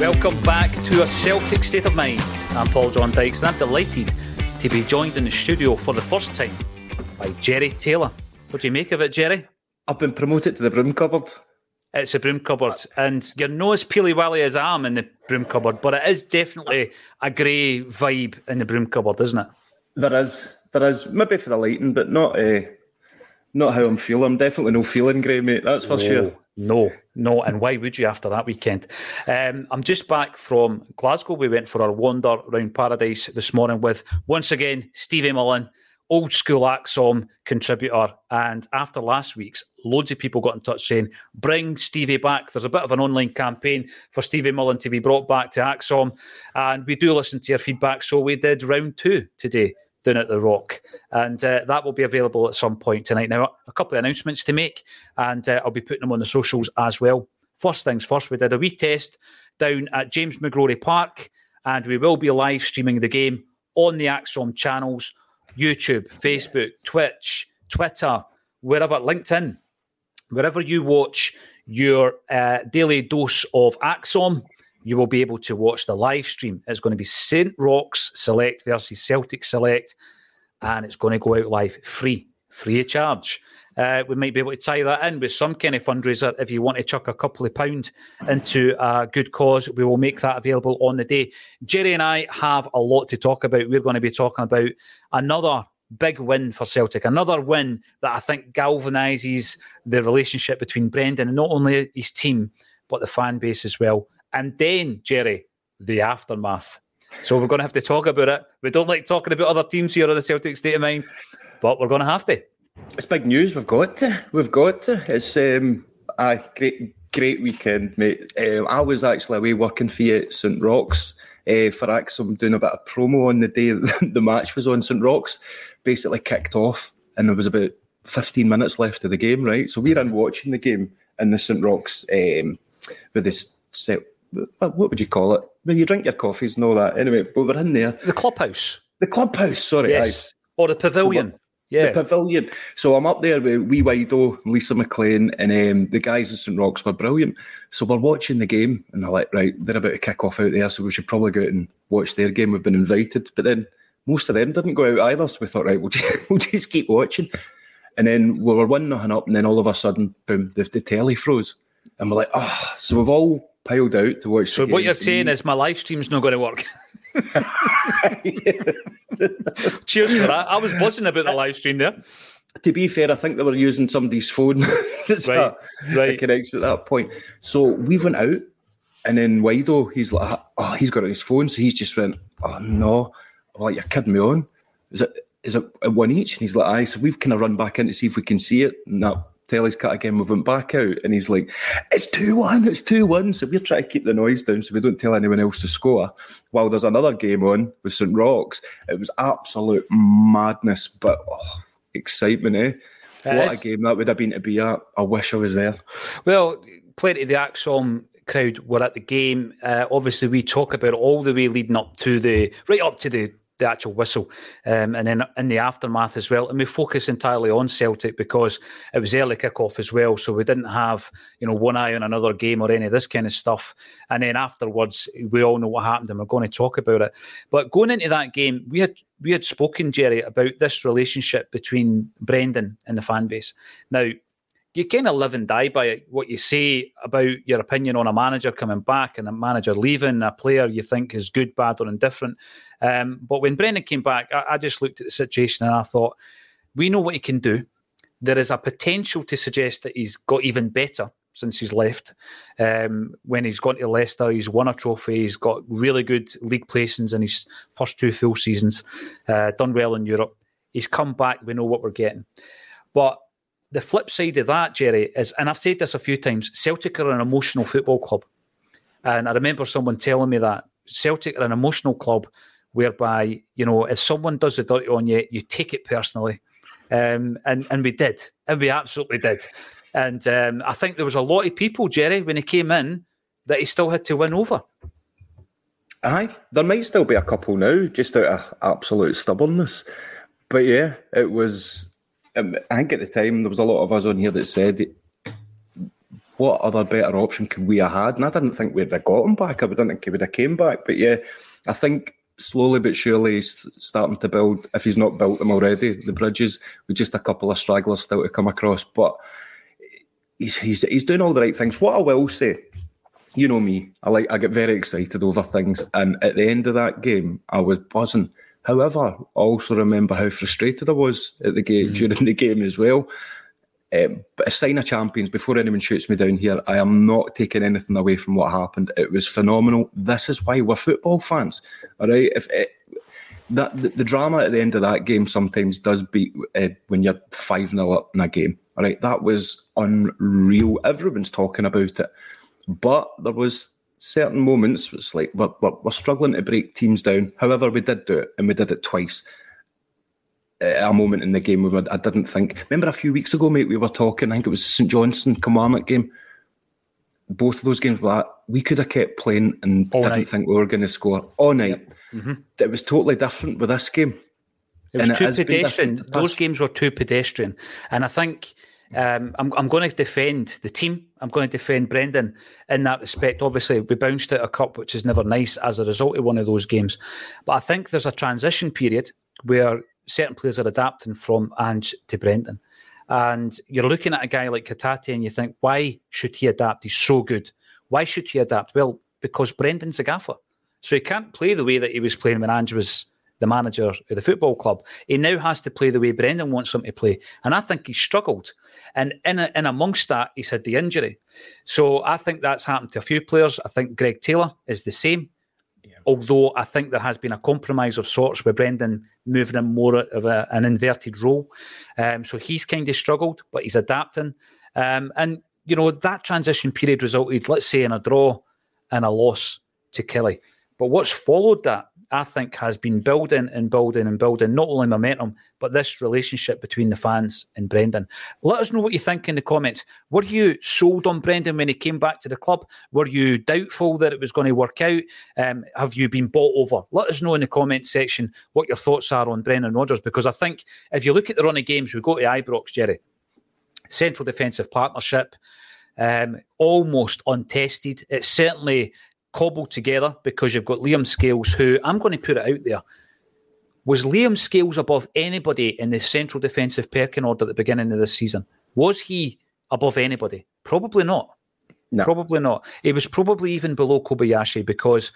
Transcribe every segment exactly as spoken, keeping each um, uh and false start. Welcome back to A Celtic State of Mind. I'm Paul John Dykes, and I'm delighted to be joined in the studio for the first time by Jerry Taylor. What do you make of it, Jerry? I've been promoted to the broom cupboard. It's a broom cupboard, and you're no as peely-wally as I am in the broom cupboard, but it is definitely a grey vibe in the broom cupboard, isn't it? There is. There is. Maybe for the lighting, but not uh, not how I'm feeling. I'm definitely no feeling grey, mate, that's for no. sure. No, no, and why would you after that weekend? Um, I'm just back from Glasgow. We went for our wander round paradise this morning with, once again, Stevie Mullen, old school ACSOM contributor. And after last week's, loads of people got in touch saying, bring Stevie back. There's a bit of an online campaign for Stevie Mullen to be brought back to ACSOM. And we do listen to your feedback. So we did round two today down at the Rock, and uh, that will be available at some point tonight. Now, a couple of announcements to make, and uh, I'll be putting them on the socials as well. First things first, we did a wee test down at James McGrory Park, and we will be live streaming the game on the ACSOM channels, YouTube, Facebook, Twitch, Twitter, wherever, LinkedIn, wherever you watch your uh, daily dose of ACSOM. You will be able to watch the live stream. It's going to be Saint Rock's Select versus Celtic Select, and it's going to go out live free, free of charge. Uh, we might be able to tie that in with some kind of fundraiser. If you want to chuck a couple of pound into a good cause, we will make that available on the day. Jerry and I have a lot to talk about. We're going to be talking about another big win for Celtic, another win that I think galvanises the relationship between Brendan and not only his team, but the fan base as well. And then, Jerry, the aftermath. So we're going to have to talk about it. We don't like talking about other teams here on the Celtic State of Mind, but we're going to have to. It's big news. We've got to. We've got to. It's um, a great, great weekend, mate. Uh, I was actually away working for you at Saint Rock's uh, for ACSOM, doing a bit of promo on the day the match was on. Saint Rock's basically kicked off, and there was about fifteen minutes left of the game, right? So we're in watching the game in the Saint Rock's um, with this set. What would you call it? When you drink your coffees and all that. Anyway, but we're in there. The clubhouse. The clubhouse, sorry. Yes. I, or the pavilion. So yeah. The pavilion. So I'm up there with Wee Wido, Lisa McLean, and um, the guys in Saint Rock's were brilliant. So we're watching the game, and they're like, right, they're about to kick off out there, so we should probably go out and watch their game. We've been invited. But then most of them didn't go out either, so we thought, right, we'll just, we'll just keep watching. And then we were one nothing up, and then all of a sudden, boom, the, the telly froze. And we're like, ah, oh. So we've all piled out to watch. So what you're saying is my live stream's not going to work. Cheers for that. I was buzzing about the live stream there. To be fair, I think they were using somebody's phone. That's right, that, right. The connection at that point. So we went out, and then Wido, he's like, oh, he's got it on his phone. So he's just went, oh, no. I'm like, you're kidding me on. Is it, is it one each? And he's like, aye. So we've kind of run back in to see if we can see it. And that telly's cut again, we went back out, and he's like, it's two one, it's two one. So we're trying to keep the noise down so we don't tell anyone else to score while there's another game on with Saint Rock's. It was absolute madness, but oh, excitement, eh? It what is. A game that would have been to be at. I wish I was there. Well, plenty of the ACSOM crowd were at the game. Uh, obviously, we talk about it all the way leading up to the, right up to the, the actual whistle, um, and then in the aftermath as well. And we focus entirely on Celtic because it was early kick-off as well, so we didn't have, you know, one eye on another game or any of this kind of stuff. And then afterwards, we all know what happened, and we're going to talk about it. But going into that game, we had we had spoken, Jerry, about this relationship between Brendan and the fan base. Now, you kind of live and die by what you say about your opinion on a manager coming back and a manager leaving, a player you think is good, bad or indifferent. Um, but when Brendan came back, I, I just looked at the situation and I thought, we know what he can do. There is a potential to suggest that he's got even better since he's left. Um, when he's gone to Leicester, he's won a trophy. He's got really good league placings in his first two full seasons, uh, done well in Europe. He's come back. We know what we're getting. But the flip side of that, Jerry, is, and I've said this a few times, Celtic are an emotional football club. And I remember someone telling me that. Celtic are an emotional club whereby, you know, if someone does the dirty on you, you take it personally. Um, and, and we did. And we absolutely did. And um, I think there was a lot of people, Jerry, when he came in, that he still had to win over. Aye. There might still be a couple now, just out of absolute stubbornness. But yeah, it was... Um, I think at the time, there was a lot of us on here that said, what other better option could we have had? And I didn't think we'd have got him back. I didn't think he would have came back. But yeah, I think... slowly but surely he's starting to build, if he's not built them already, the bridges, with just a couple of stragglers still to come across. But he's he's, he's doing all the right things. What I will say, you know me, I like I get very excited over things, and at the end of that game, I was buzzing. However, I also remember how frustrated I was at the game, mm. during the game as well. Um, but a sign of champions, before anyone shoots me down here, I am not taking anything away from what happened. It was phenomenal. This is why we're football fans, all right? If it, that the, the drama at the end of that game sometimes does beat uh, when you're five nil up in a game, all right? That was unreal. Everyone's talking about it. But there was certain moments, it's like we're, we're, we're struggling to break teams down. However, we did do it, and we did it twice. A moment in the game where I didn't think. Remember a few weeks ago, mate, we were talking, I think it was the Saint Johnstone Kilmarnock game. Both of those games were that we could have kept playing and all didn't night. Think we were going to score all night. Yep. Mm-hmm. It was totally different with this game. It was and too it pedestrian. Those games were too pedestrian. And I think um, I'm, I'm going to defend the team. I'm going to defend Brendan in that respect. Obviously, we bounced out a cup, which is never nice as a result of one of those games. But I think there's a transition period where certain players are adapting from Ange to Brendan. And you're looking at a guy like Hatate and you think, why should he adapt? He's so good. Why should he adapt? Well, because Brendan's a gaffer. So he can't play the way that he was playing when Ange was the manager of the football club. He now has to play the way Brendan wants him to play. And I think he struggled. And in, a, in amongst that, he's had the injury. So I think that's happened to a few players. I think Greg Taylor is the same. Although I think there has been a compromise of sorts with Brendan moving him more of a, an inverted role. Um, so he's kind of struggled, but he's adapting. Um, and, you know, that transition period resulted, let's say, in a draw and a loss to Kelly. But what's followed that, I think, has been building and building and building, not only momentum, but this relationship between the fans and Brendan. Let us know what you think in the comments. Were you sold on Brendan when he came back to the club? Were you doubtful that it was going to work out? Um, have you been bought over? Let us know in the comments section what your thoughts are on Brendan Rodgers, because I think if you look at the run of games, we go to Ibrox, Jerry, central defensive partnership, um, almost untested. It's certainly cobbled together because you've got Liam Scales, who, I'm going to put it out there, was Liam Scales above anybody in the central defensive pecking order at the beginning of this season? Was he above anybody? Probably not. No. Probably not. He was probably even below Kobayashi because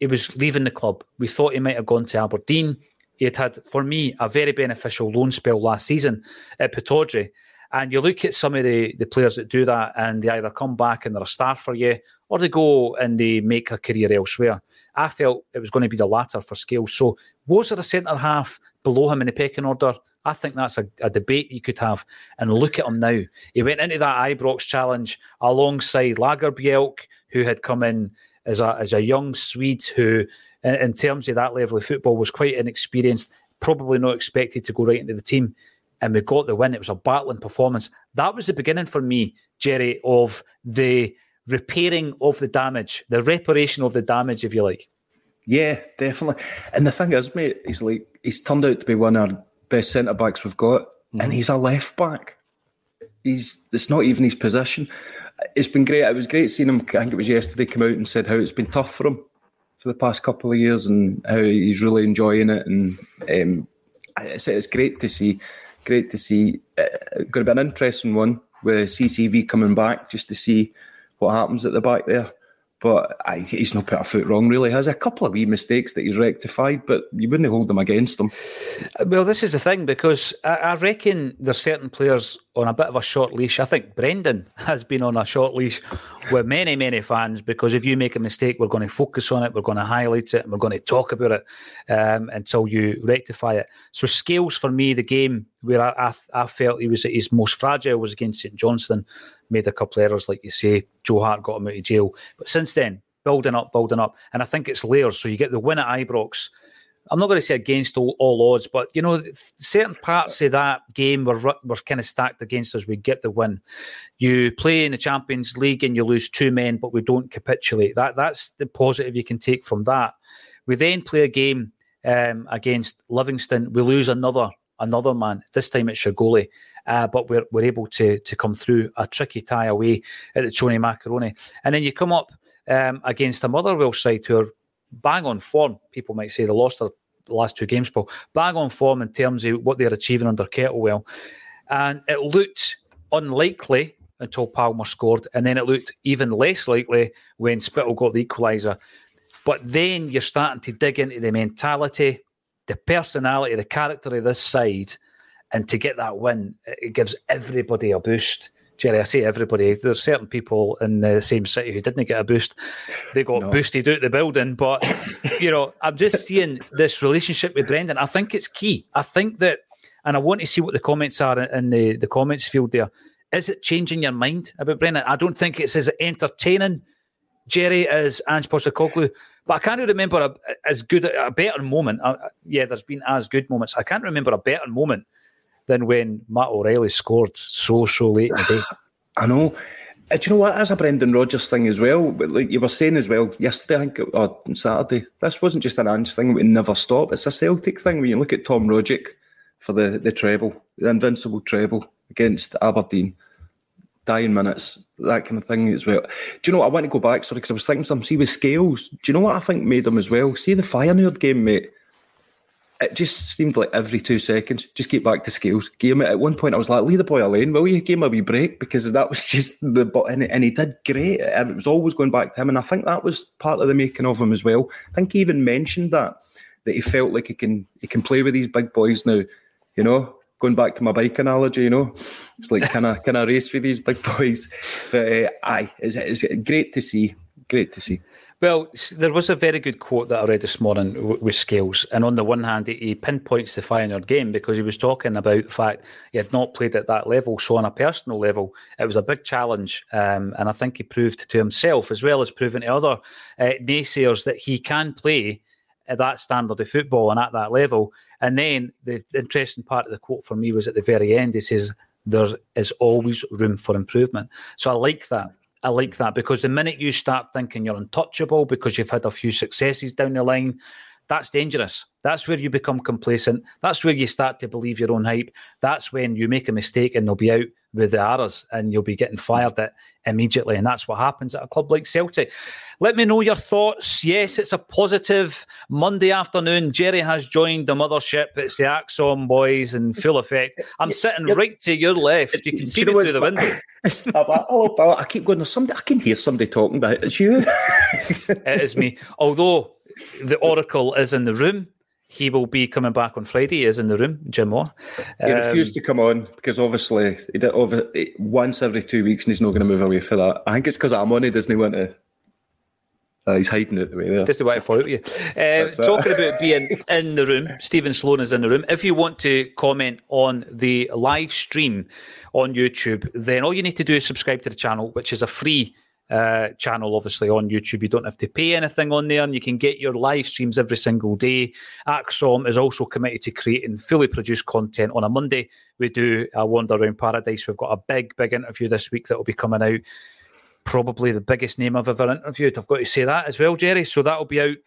he was leaving the club. We thought he might have gone to Aberdeen. He had had, for me, a very beneficial loan spell last season at Pittodrie. And you look at some of the, the players that do that and they either come back and they're a star for you, or they go and they make a career elsewhere. I felt it was going to be the latter for Scales. So was there a centre-half below him in the pecking order? I think that's a, a debate you could have. And look at him now. He went into that Ibrox challenge alongside Lagerbjelk, who had come in as a, as a young Swede who, in, in terms of that level of football, was quite inexperienced, probably not expected to go right into the team. And we got the win. It was a battling performance. That was the beginning for me, Jerry, of the repairing of the damage, the reparation of the damage, if you like. Yeah, definitely. And the thing is, mate, he's like he's turned out to be one of our best centre backs we've got, mm-hmm. and he's a left back. He's it's not even his position. It's been great. It was great seeing him. I think it was yesterday. Come out and said how it's been tough for him for the past couple of years, and how he's really enjoying it. And um, it's, it's great to see. Great to see. It's going to be an interesting one. with C C V coming back just to see what happens at the back there. But I, he's not put a foot wrong, really. Has a couple of wee mistakes that he's rectified, but you wouldn't hold them against him. Well, this is the thing, because I, I reckon there's certain players on a bit of a short leash. I think Brendan has been on a short leash with many, many fans, because if you make a mistake, we're going to focus on it, we're going to highlight it, and we're going to talk about it um, until you rectify it. So Scales, for me, the game where I, I, I felt he was at his most fragile was against Saint Johnstone. Made a couple of errors, like you say. Joe Hart got him out of jail. But since then, building up, building up. And I think it's layers. So you get the win at Ibrox. I'm not going to say against all, all odds, but, you know, certain parts of that game were, were kind of stacked against us. We get the win. You play in the Champions League and you lose two men, but we don't capitulate. That That's the positive you can take from that. We then play a game um, against Livingston. We lose another Another man, this time it's your goalie, uh, but we're we're able to to come through a tricky tie away at the Tony Macaroni. And then you come up um, against a Motherwell side who are bang on form. People might say they lost their last two games, Paul. Bang on form in terms of what they're achieving under Kettlewell. And it looked unlikely until Palmer scored, and then it looked even less likely when Spittle got the equaliser. But then you're starting to dig into the mentality, the personality, the character of this side, and to get that win, it gives everybody a boost. Jerry, I say everybody. There's certain people in the same city who didn't get a boost. They got no. boosted out of the building. But, you know, I'm just seeing this relationship with Brendan. I think it's key. I think that, and I want to see what the comments are in the, the comments field there. Is it changing your mind about Brendan? I don't think it's as entertaining, Jerry, as Ange Postecoglou. But I can't remember a, as good a better moment. Uh, yeah, there's been as good moments. I can't remember a better moment than when Matt O'Reilly scored so so late in the day. I know. Uh, do you know what? That's a Brendan Rodgers thing as well. Like you were saying as well yesterday, I think, or on Saturday. This wasn't just an Ange thing. We never stop. It's a Celtic thing. When you look at Tom Rogic for the the treble, the invincible treble against Aberdeen. Dying minutes, that kind of thing as well. Do you know what? I want to go back, sorry, because I was thinking something. See, with Scales, do you know what I think made them as well? See, the Feyenoord game, mate, it just seemed like every two seconds, just get back to Scales. Game it. At one point, I was like, leave the boy alone, will you? Give him a wee break, because that was just the button. And he did great. It was always going back to him. And I think that was part of the making of him as well. I think he even mentioned that, that he felt like he can, he can play with these big boys now, you know? Going back to my bike analogy, you know, it's like, can I can I race with these big boys? But uh, aye, it's, it's great to see, great to see. Well, there was a very good quote that I read this morning with Scales, and on the one hand, he pinpoints the Feyenoord game because he was talking about the fact he had not played at that level, so on a personal level, it was a big challenge, um, and I think he proved to himself, as well as proving to other uh, naysayers, that he can play at that standard of football and at that level. And then the interesting part of the quote for me was at the very end, he says, there is always room for improvement. So I like that. I like that, because the minute you start thinking you're untouchable because you've had a few successes down the line, that's dangerous. That's where you become complacent. That's where you start to believe your own hype. That's when you make a mistake and they'll be out with the arrows and you'll be getting fired at immediately. And that's what happens at a club like Celtic. Let me know your thoughts. Yes, it's a positive Monday afternoon. Jerry has joined the mothership. It's the Axon boys in full effect. I'm sitting right to your left. You can see me through the window. I keep going, somebody, I can hear somebody talking, but it's you. It is me. Although the Oracle is in the room. He will be coming back on Friday. He is in the room, Jim Moore. Um, he refused to come on because obviously he did over once every two weeks and he's not going to move away for that. I think it's because I'm on it, doesn't he want to? Uh, he's hiding out the way there. Just to wait for it, yeah. Uh, talking about being in the room, Stephen Sloan is in the room. If you want to comment on the live stream on YouTube, then all you need to do is subscribe to the channel, which is a free Uh, channel, obviously, on YouTube. You don't have to pay anything on there, and you can get your live streams every single day. ACSOM is also committed to creating fully produced content. On a Monday, we do a Wander Around Paradise. We've got a big, big interview this week that will be coming out. Probably the biggest name I've ever interviewed. I've got to say that as well, Jerry. So that'll be out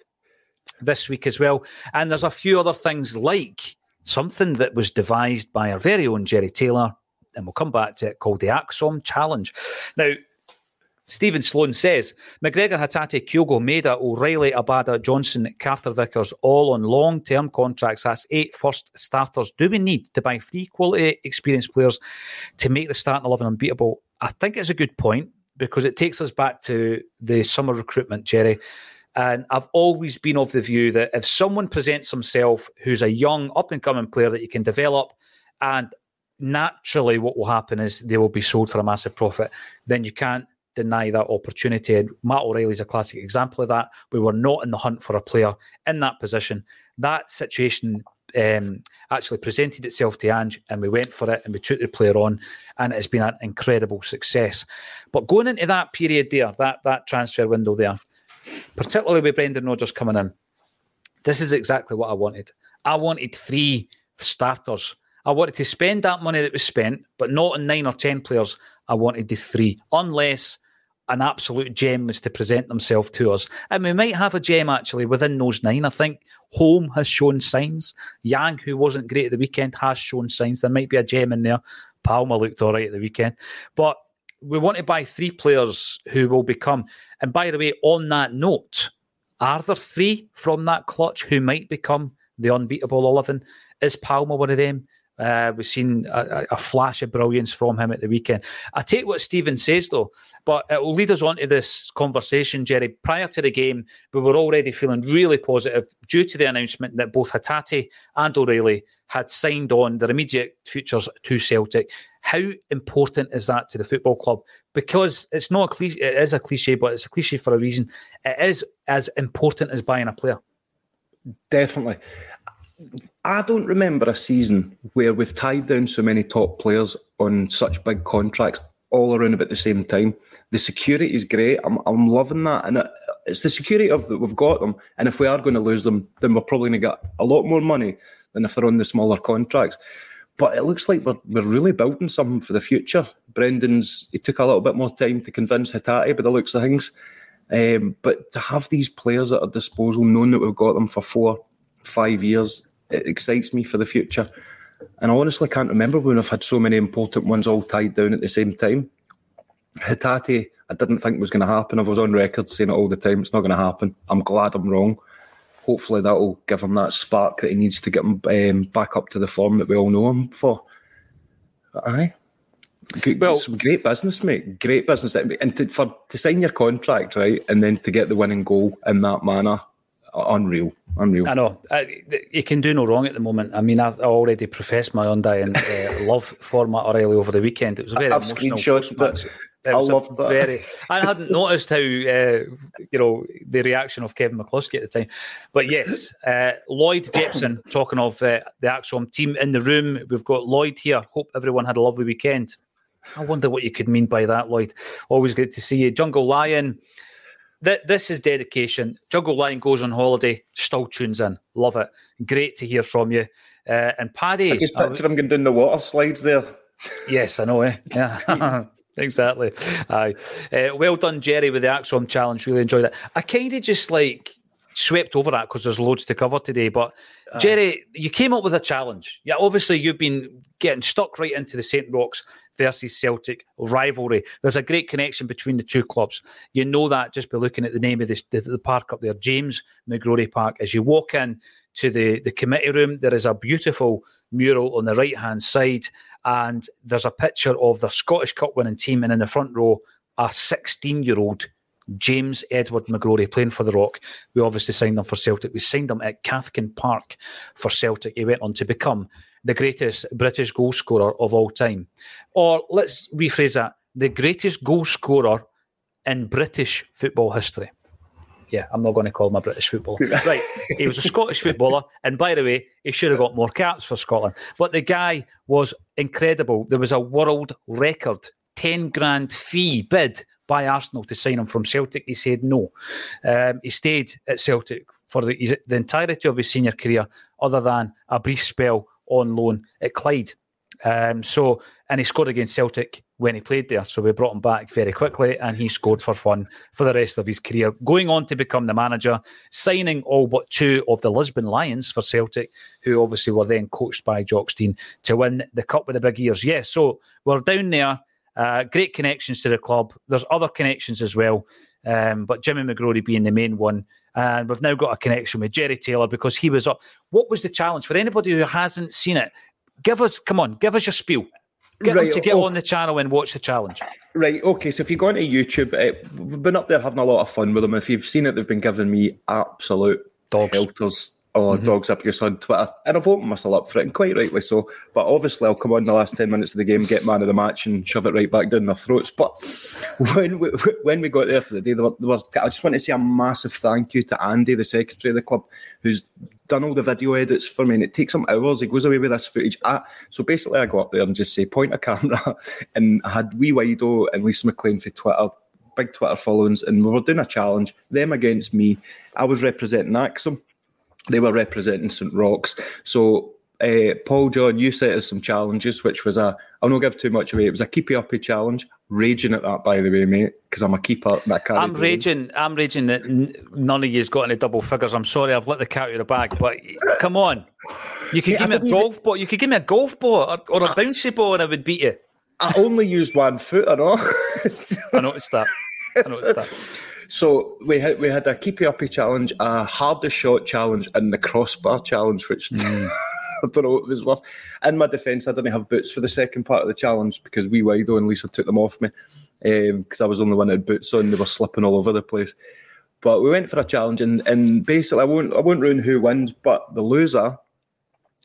this week as well. And there's a few other things, like something that was devised by our very own Jerry Taylor, and we'll come back to it, called the ACSOM Challenge. Now, Stephen Sloan says, McGregor, Hatate, Kyogo, Maeda, O'Reilly, Abada, Johnson, Carter-Vickers, all on long-term contracts. That's eight first starters. Do we need to buy three quality experienced players to make the starting eleven unbeatable? I think it's a good point because it takes us back to the summer recruitment, Jerry. And I've always been of the view that if someone presents himself who's a young, up-and-coming player that you can develop, and naturally what will happen is they will be sold for a massive profit, then you can't deny that opportunity. And Matt O'Reilly's a classic example of that. We were not in the hunt for a player in that position. That situation um, actually presented itself to Ange, and we went for it and we took the player on, and it's been an incredible success. But going into that period there, that that transfer window there, particularly with Brendan Rodgers coming in, this is exactly what I wanted. I wanted three starters. I wanted to spend that money that was spent, but not on nine or ten players. I wanted the three, unless an absolute gem was to present themselves to us. And we might have a gem, actually, within those nine. I think Home has shown signs. Yang, who wasn't great at the weekend, has shown signs. There might be a gem in there. Palmer looked all right at the weekend. But we want to buy three players who will become... And by the way, on that note, are there three from that clutch who might become the unbeatable eleven? Is Palmer one of them? Uh, we've seen a, a flash of brilliance from him at the weekend. I take what Stephen says, though, but it will lead us on to this conversation, Jerry. Prior to the game, we were already feeling really positive due to the announcement that both Hatate and O'Reilly had signed on their immediate futures to Celtic. How important is that to the football club? Because it's not a cliche, it is a cliche, but it's a cliche for a reason. It is as important as buying a player. Definitely. I don't remember a season where we've tied down so many top players on such big contracts all around about the same time. The security is great. I'm I'm loving that. And it's the security of that we've got them. And if we are going to lose them, then we're probably going to get a lot more money than if they're on the smaller contracts. But it looks like we're we're really building something for the future. Brendan's, he took a little bit more time to convince Hatate by the looks of things. Um, but to have these players at our disposal, knowing that we've got them for four, five years, it excites me for the future. And I honestly can't remember when I've had so many important ones all tied down at the same time. Hatate, I didn't think was going to happen. I was on record saying it all the time. It's not going to happen. I'm glad I'm wrong. Hopefully that'll give him that spark that he needs to get him um, back up to the form that we all know him for. Aye. Good, well, some great business, mate. Great business. And to, for, to sign your contract, right, and then to get the winning goal in that manner, Unreal, unreal. I know. I, you can do no wrong at the moment. I mean, I, I already professed my undying uh, love for Matt O'Reilly over the weekend. It was a very I've screenshotted that. I loved that. Very, I hadn't noticed how, uh, you know, the reaction of Kevin McCluskey at the time. But yes, uh, Lloyd Jepson, talking of uh, the Axon team in the room, we've got Lloyd here. Hope everyone had a lovely weekend. I wonder what you could mean by that, Lloyd. Always great to see you. Jungle Lion. This is dedication. Jungle Lion goes on holiday, still tunes in. Love it. Great to hear from you. Uh, and Paddy... I just picture uh, him going down the water slides there. Yes, I know, eh? Yeah. Exactly. Aye. Uh, well done, Jerry, with the Axon Challenge. Really enjoyed it. I kind of just, like, swept over that because there's loads to cover today. But, uh, Jerry, you came up with a challenge. Yeah, obviously, you've been getting stuck right into the Saint Rock's versus Celtic rivalry. There's a great connection between the two clubs. You know that just by looking at the name of this, the, the park up there, James McGrory Park. As you walk in to the, the committee room, there is a beautiful mural on the right-hand side, and there's a picture of the Scottish Cup winning team, and in the front row, a sixteen-year-old James Edward McGrory playing for the Rock. We obviously signed them for Celtic. We signed him at Cathkin Park for Celtic. He went on to become the greatest British goal scorer of all time. Or let's rephrase that, the greatest goal scorer in British football history. Yeah, I'm not going to call him a British footballer. Right, he was a Scottish footballer, and by the way, he should have got more caps for Scotland. But the guy was incredible. There was a world record ten grand fee bid by Arsenal to sign him from Celtic. He said no. Um, he stayed at Celtic for the, the entirety of his senior career, other than a brief spell on loan at Clyde. Um, so, and he scored against Celtic when he played there. So we brought him back very quickly, and he scored for fun for the rest of his career, going on to become the manager, signing all but two of the Lisbon Lions for Celtic, who obviously were then coached by Jock Stein to win the Cup with the big ears. Yes, yeah, so we're down there. Uh, great connections to the club. There's other connections as well, um, but Jimmy McGrory being the main one. And we've now got a connection with Jerry Taylor because he was up. What was the challenge? For anybody who hasn't seen it, give us, come on, give us your spiel. Get right, them to get oh, on the channel and watch the challenge. Right, okay, so if you go into YouTube, uh, we've been up there having a lot of fun with them. If you've seen it, they've been giving me absolute dogs. Helters. Oh, mm-hmm. Dogs up your son, Twitter. And I've opened myself up for it, and quite rightly so. But obviously, I'll come on the last ten minutes of the game, get man of the match, and shove it right back down their throats. But when we, when we got there for the day, they were, they were, I just want to say a massive thank you to Andy, the secretary of the club, who's done all the video edits for me, and it takes him hours. He goes away with this footage. I, so basically, I go up there and just say, point a camera, and I had Wee Wido and Lisa McLean for Twitter. Big Twitter followings, and we were doing a challenge, them against me. I was representing Axon. They were representing Saint Rock's. So, uh, Paul John, you set us some challenges, which was a, I'll not give too much away, it was a keepy-uppy challenge. Raging at that, by the way, mate, because I'm a keeper. And I can't I'm raging in. I'm raging that n- none of you's got any double figures. I'm sorry, I've let the cat out of the bag, but come on. You could mate, give I me a golf even... ball. You could give me a golf ball or, or a bouncy ball and I would beat you. I only used one foot, I know. I noticed that. I noticed that. So we had we had a keepy uppy challenge, a hardest shot challenge, and the crossbar challenge, which mm. I don't know what it was worth. In my defence, I didn't have boots for the second part of the challenge because Wee Wido and Lisa took them off me because um, I was the only one that had boots on. They were slipping all over the place. But we went for a challenge, and, and basically, I won't I won't ruin who wins, but the loser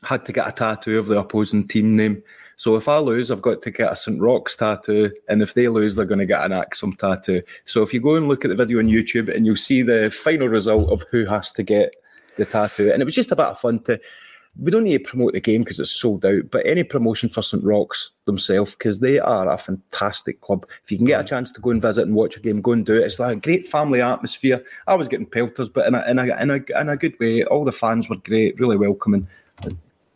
had to get a tattoo of the opposing team name. So if I lose, I've got to get a Saint Rock's tattoo, and if they lose, they're going to get an Axum tattoo. So if you go and look at the video on YouTube, and you'll see the final result of who has to get the tattoo. And it was just a bit of fun to... We don't need to promote the game because it's sold out, but any promotion for Saint Rock's themselves, because they are a fantastic club. If you can get a chance to go and visit and watch a game, go and do it. It's like a great family atmosphere. I was getting pelters, but in a, in a, in a, in a good way. All the fans were great, really welcoming.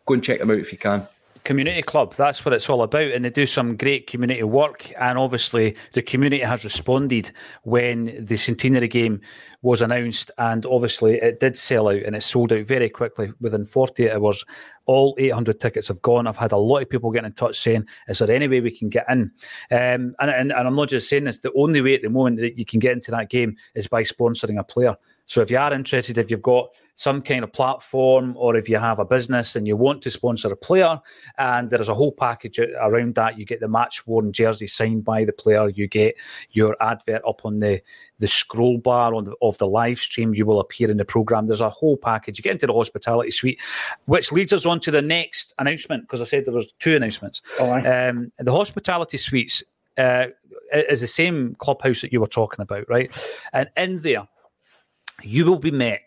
Go and check them out if you can. Community club, that's what it's all about, and they do some great community work, and obviously the community has responded when the centenary game was announced, and obviously it did sell out, and it sold out very quickly within forty-eight hours. All eight hundred tickets have gone. I've had a lot of people getting in touch saying, is there any way we can get in? Um, and, and, and I'm not just saying this, the only way at the moment that you can get into that game is by sponsoring a player. So if you are interested, if you've got some kind of platform or if you have a business and you want to sponsor a player, and there is a whole package around that, you get the match-worn jersey signed by the player, you get your advert up on the, the scroll bar on the, of the live stream, you will appear in the programme. There's a whole package. You get into the hospitality suite, which leads us on to the next announcement, because I said there was two announcements. Oh, right. Um, the hospitality suites uh, is the same clubhouse that you were talking about, right? And in there, you will be met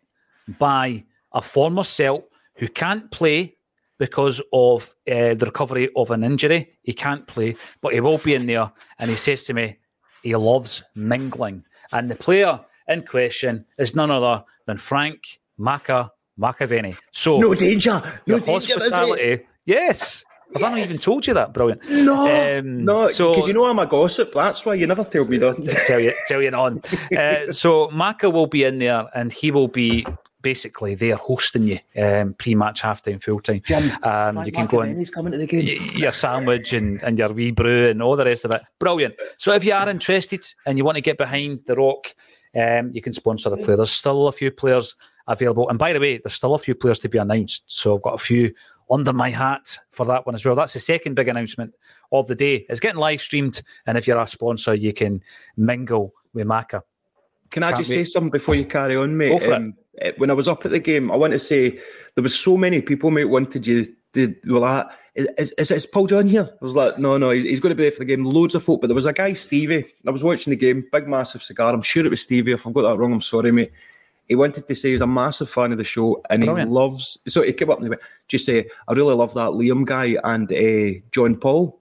by a former Celt who can't play because of uh, the recovery of an injury. He can't play, but he will be in there. And he says to me, he loves mingling. And the player in question is none other than Frank Maka Makaveni. So no danger, no danger. Hospitality, is it? Yes. Have yes. I not even told you that? Brilliant. No, um, no, because so, you know I'm a gossip. That's why you never tell me none. Tell you, tell you none. uh, so Maka will be in there, and he will be basically there hosting you um, pre-match, half-time, full-time. Jim, um, you can Maka go and he's coming to the game. Y- your sandwich and, and your wee brew and all the rest of it. Brilliant. So if you are interested and you want to get behind the rock, um, you can sponsor the player. There's still a few players available, and by the way, there's still a few players to be announced. So I've got a few under my hat for that one as well. That's the second big announcement of the day. It's getting live streamed, and if you're a sponsor, you can mingle with Maka. Can I Can't just wait. say something before you carry on, mate? Go for um, it. When I was up at the game, I want to say there was so many people, mate, wanted you to well, I, is, is, is Paul John here? I was like, no, no, he's going to be there for the game. Loads of folk, but there was a guy, Stevie. I was watching the game, big, massive cigar. I'm sure it was Stevie. If I've got that wrong, I'm sorry, mate. He wanted to say he's a massive fan of the show and Brilliant. he loves... So he came up and he went, just say, I really love that Liam guy and uh, John Paul.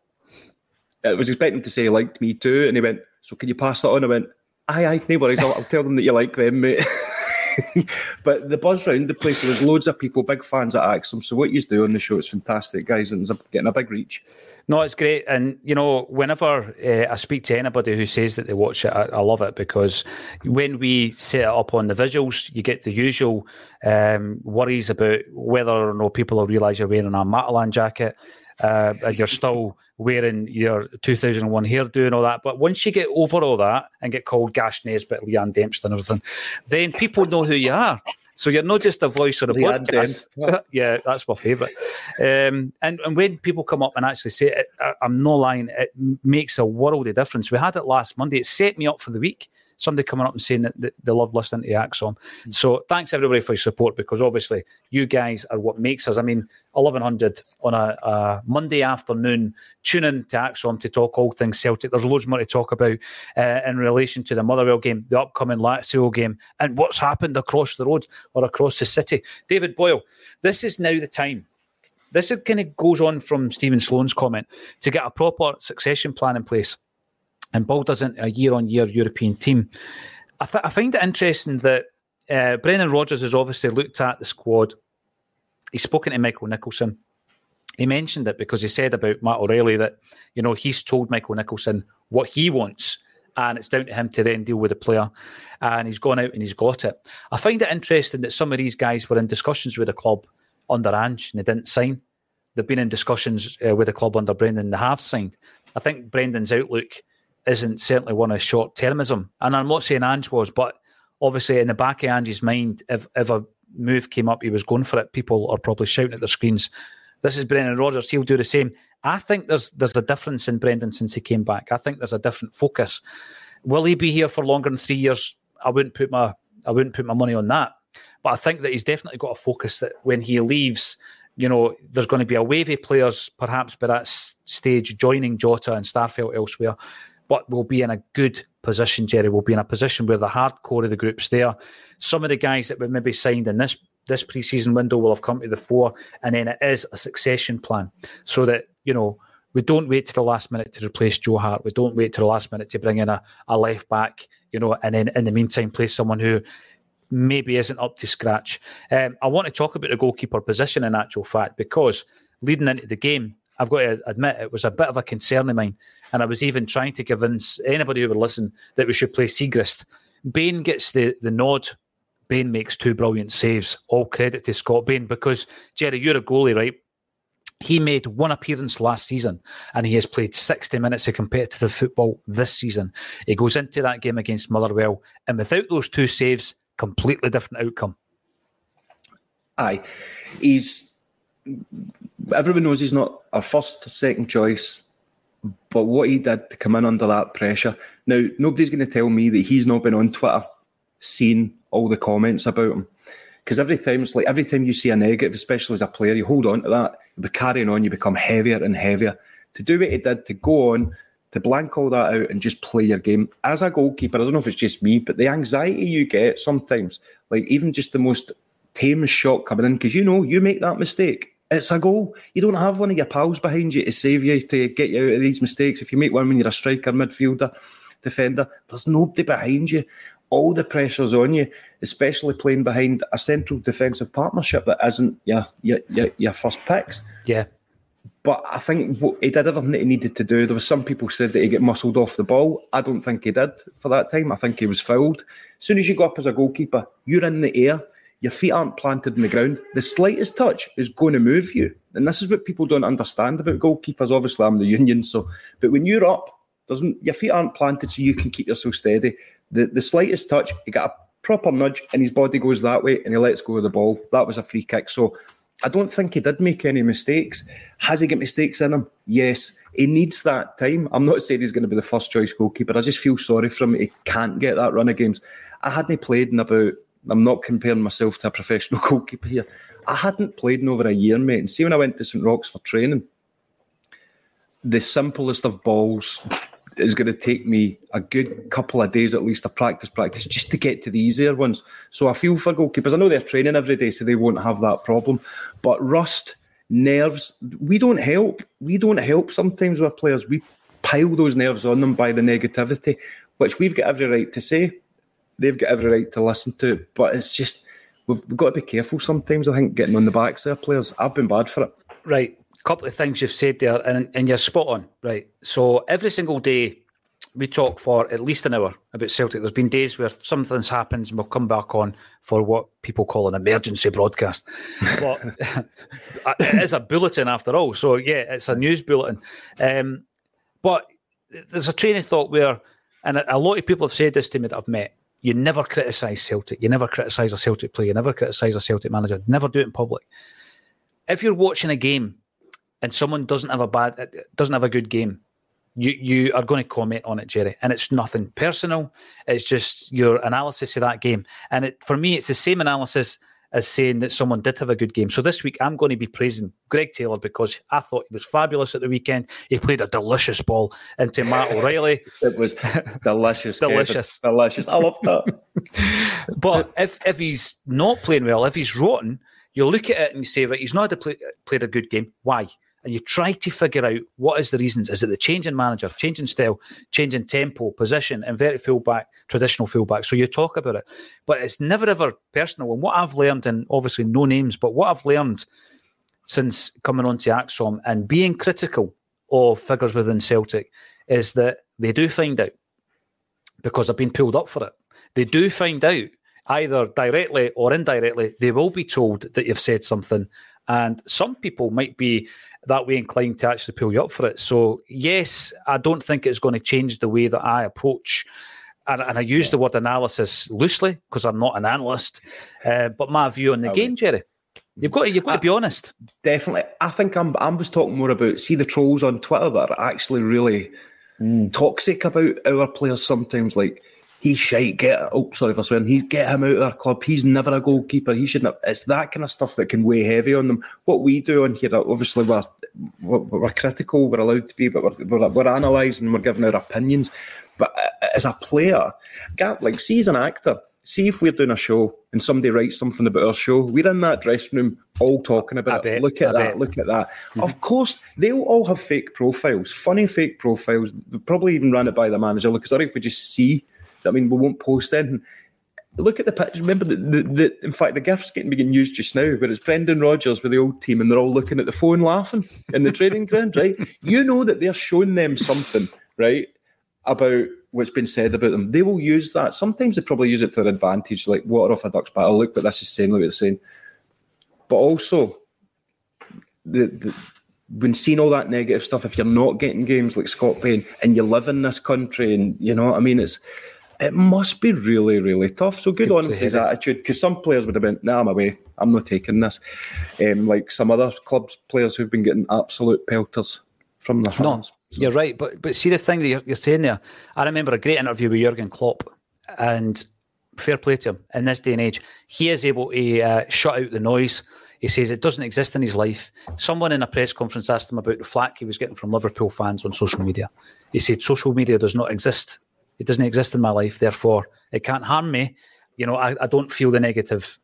I was expecting him to say he liked me too. And he went, so can you pass that on? I went, aye, aye, no worries. I'll, I'll tell them that you like them, mate. But the buzz round the place, there was loads of people, big fans at Axum. So what you do on the show is fantastic, guys, and it's getting a big reach. No, it's great. And, you know, whenever uh, I speak to anybody who says that they watch it, I, I love it, because when we set it up on the visuals, you get the usual um, worries about whether or not people will realise you're wearing a Matalan jacket. uh, and you're still wearing your two thousand one hairdo and all that. But once you get over all that and get called Gash Nesbitt, Leanne Dempster and everything, then people know who you are. So you're not just a voice on a podcast. Yeah, that's my favourite. Um, and, and when people come up and actually say it, I, I'm not lying, it makes a world of difference. We had it last Monday. It set me up for the week. Somebody coming up and saying that they love listening to Axon. Mm-hmm. So thanks everybody for your support, because obviously you guys are what makes us. I mean, eleven hundred on a, a Monday afternoon, tune in to Axon to talk all things Celtic. There's loads more to talk about uh, in relation to the Motherwell game, the upcoming Lazio game, and what's happened across the road or across the city. David Boyle, this is now the time. This is kind of goes on from Stephen Sloan's comment to get a proper succession plan in place and build us into a year-on-year European team. I, th- I find it interesting that uh, Brendan Rodgers has obviously looked at the squad. He's spoken to Michael Nicholson. He mentioned it because he said about Matt O'Reilly that, you know, he's told Michael Nicholson what he wants and it's down to him to then deal with the player. And he's gone out and he's got it. I find it interesting that some of these guys were in discussions with the club under Ange and they didn't sign. They've been in discussions uh, with the club under Brendan and they have signed. I think Brendan's outlook isn't certainly one of short-termism. And I'm not saying Ange was, but obviously in the back of Ange's mind, if, if a move came up, he was going for it. People are probably shouting at their screens, this is Brendan Rodgers, he'll do the same. I think there's there's a difference in Brendan since he came back. I think there's a different focus. Will he be here for longer than three years? I wouldn't put my I wouldn't put my money on that. But I think that he's definitely got a focus that when he leaves, you know, there's going to be a wave of players perhaps by that stage joining Jota and Starfelt elsewhere. But we'll be in a good position, Jerry. We'll be in a position where the hardcore of the group's there. Some of the guys that we maybe signed in this, this pre-season window will have come to the fore, and then it is a succession plan so that, you know, we don't wait to the last minute to replace Joe Hart. We don't wait to the last minute to bring in a, a left-back, you know, and then in the meantime play someone who maybe isn't up to scratch. Um, I want to talk about the goalkeeper position in actual fact, because leading into the game, I've got to admit, it was a bit of a concern of mine. And I was even trying to convince anybody who would listen that we should play Segrist. Bain gets the, the nod. Bain makes two brilliant saves. All credit to Scott Bain, because, Jerry, you're a goalie, right? He made one appearance last season and he has played sixty minutes of competitive football this season. He goes into that game against Motherwell and without those two saves, completely different outcome. Aye. He's... Everyone knows he's not our first, second choice, but what he did to come in under that pressure. Now, nobody's going to tell me that he's not been on Twitter, seen all the comments about him. Because every time it's like every time you see a negative, especially as a player, you hold on to that, you be carrying on, you become heavier and heavier. To do what he did, to go on, to blank all that out and just play your game. As a goalkeeper, I don't know if it's just me, but the anxiety you get sometimes, like even just the most tame shot coming in, because you know you make that mistake. It's a goal. You don't have one of your pals behind you to save you, to get you out of these mistakes. If you make one when you're a striker, midfielder, defender, there's nobody behind you. All the pressure's on you, especially playing behind a central defensive partnership that isn't your your your, your first picks. Yeah. But I think what he did everything that he needed to do. There was some people said that he got muscled off the ball. I don't think he did for that time. I think he was fouled. As soon as you go up as a goalkeeper, you're in the air. Your feet aren't planted in the ground. The slightest touch is going to move you. And this is what people don't understand about goalkeepers. Obviously, I'm the union, so but when you're up, doesn't your feet aren't planted so you can keep yourself steady. The the slightest touch, you get a proper nudge and his body goes that way and he lets go of the ball. That was a free kick. So I don't think he did make any mistakes. Has he got mistakes in him? Yes. He needs that time. I'm not saying he's going to be the first choice goalkeeper. I just feel sorry for him. He can't get that run of games. I hadn't played in about... I'm not comparing myself to a professional goalkeeper here. I hadn't played in over a year, mate. And see, when I went to Saint Rock's for training, the simplest of balls is going to take me a good couple of days at least to practice, practice, just to get to the easier ones. So I feel for goalkeepers. I know they're training every day, so they won't have that problem. But rust, nerves, we don't help. We don't help sometimes with players. We pile those nerves on them by the negativity, which we've got every right to say. They've got every right to listen to it, but it's just, we've, we've got to be careful sometimes, I think, getting on the backs of players. I've been bad for it. Right. A couple of things you've said there, and, and you're spot on, right? So every single day we talk for at least an hour about Celtic. There's been days where something's happened and we'll come back on for what people call an emergency broadcast. But it is a bulletin after all. So, yeah, it's a news bulletin. Um, but there's a train of thought where, and a lot of people have said this to me that I've met, you never criticise Celtic. You never criticise a Celtic player. You never criticise a Celtic manager. Never do it in public. If you're watching a game and someone doesn't have a bad, doesn't have a good game, you you are going to comment on it, Jerry. And it's nothing personal. It's just your analysis of that game. And it, for me, it's the same analysis as saying that someone did have a good game. So this week, I'm going to be praising Greg Taylor because I thought he was fabulous at the weekend. He played a delicious ball into Matt O'Reilly. It was delicious. delicious. Kevin. Delicious. I love that. But if, if he's not playing well, if he's rotten, you look at it and you say, right, he's not a play, played a good game. Why? And you try to figure out what is the reasons. Is it the change in manager, change in style, change in tempo, position, inverted fullback, traditional fullback? So you talk about it. But it's never, ever personal. And what I've learned, and obviously no names, but what I've learned since coming onto Axom and being critical of figures within Celtic is that they do find out because they've been pulled up for it. They do find out, either directly or indirectly, they will be told that you've said something. And some people might be that way inclined to actually pull you up for it. So, yes, I don't think it's going to change the way that I approach. And, and I use yeah. the word analysis loosely because I'm not an analyst. Uh, but my view on the I game, would. Jerry, you've got to, you've got I, to be honest. Definitely. I think I'm, I'm just talking more about, see the trolls on Twitter that are actually really mm. toxic about our players sometimes. Like, he's shite, get oh sorry for swearing, he's get him out of our club, he's never a goalkeeper, he shouldn't have, it's that kind of stuff that can weigh heavy on them. What we do on here, obviously we're, we're, we're critical, we're allowed to be, but we're, we're, we're analysing, we're giving our opinions. But as a player, like see as an actor, see if we're doing a show and somebody writes something about our show, we're in that dressing room all talking about it. Look at that, look at that. Mm-hmm. Of course, they'll all have fake profiles, funny fake profiles. They probably even ran it by the manager, look, sorry if we just see I mean, we won't post anything. Look at the picture. Remember, the, the, the, in fact, the gif's getting being used just now, where it's Brendan Rodgers with the old team and they're all looking at the phone laughing in the training ground, right? You know that they're showing them something, right, about what's been said about them. They will use that. Sometimes they probably use it to their advantage, like water off a duck's back. Look what this is saying, look what it's saying. But also, the... the when seeing all that negative stuff, if you're not getting games like Scott Bain and you live in this country and, you know what I mean, it's it must be really, really tough. So good, good on his attitude, because some players would have been, nah, I'm away, I'm not taking this. Um, like some other clubs, players who've been getting absolute pelters from their fans. No, so. You're right, but but see the thing that you're, you're saying there, I remember a great interview with Jurgen Klopp, and fair play to him, in this day and age, he is able to uh, shut out the noise. He says it doesn't exist in his life. Someone in a press conference asked him about the flack he was getting from Liverpool fans on social media. He said, social media does not exist. It doesn't exist in my life, therefore it can't harm me. You know, I, I don't feel the negative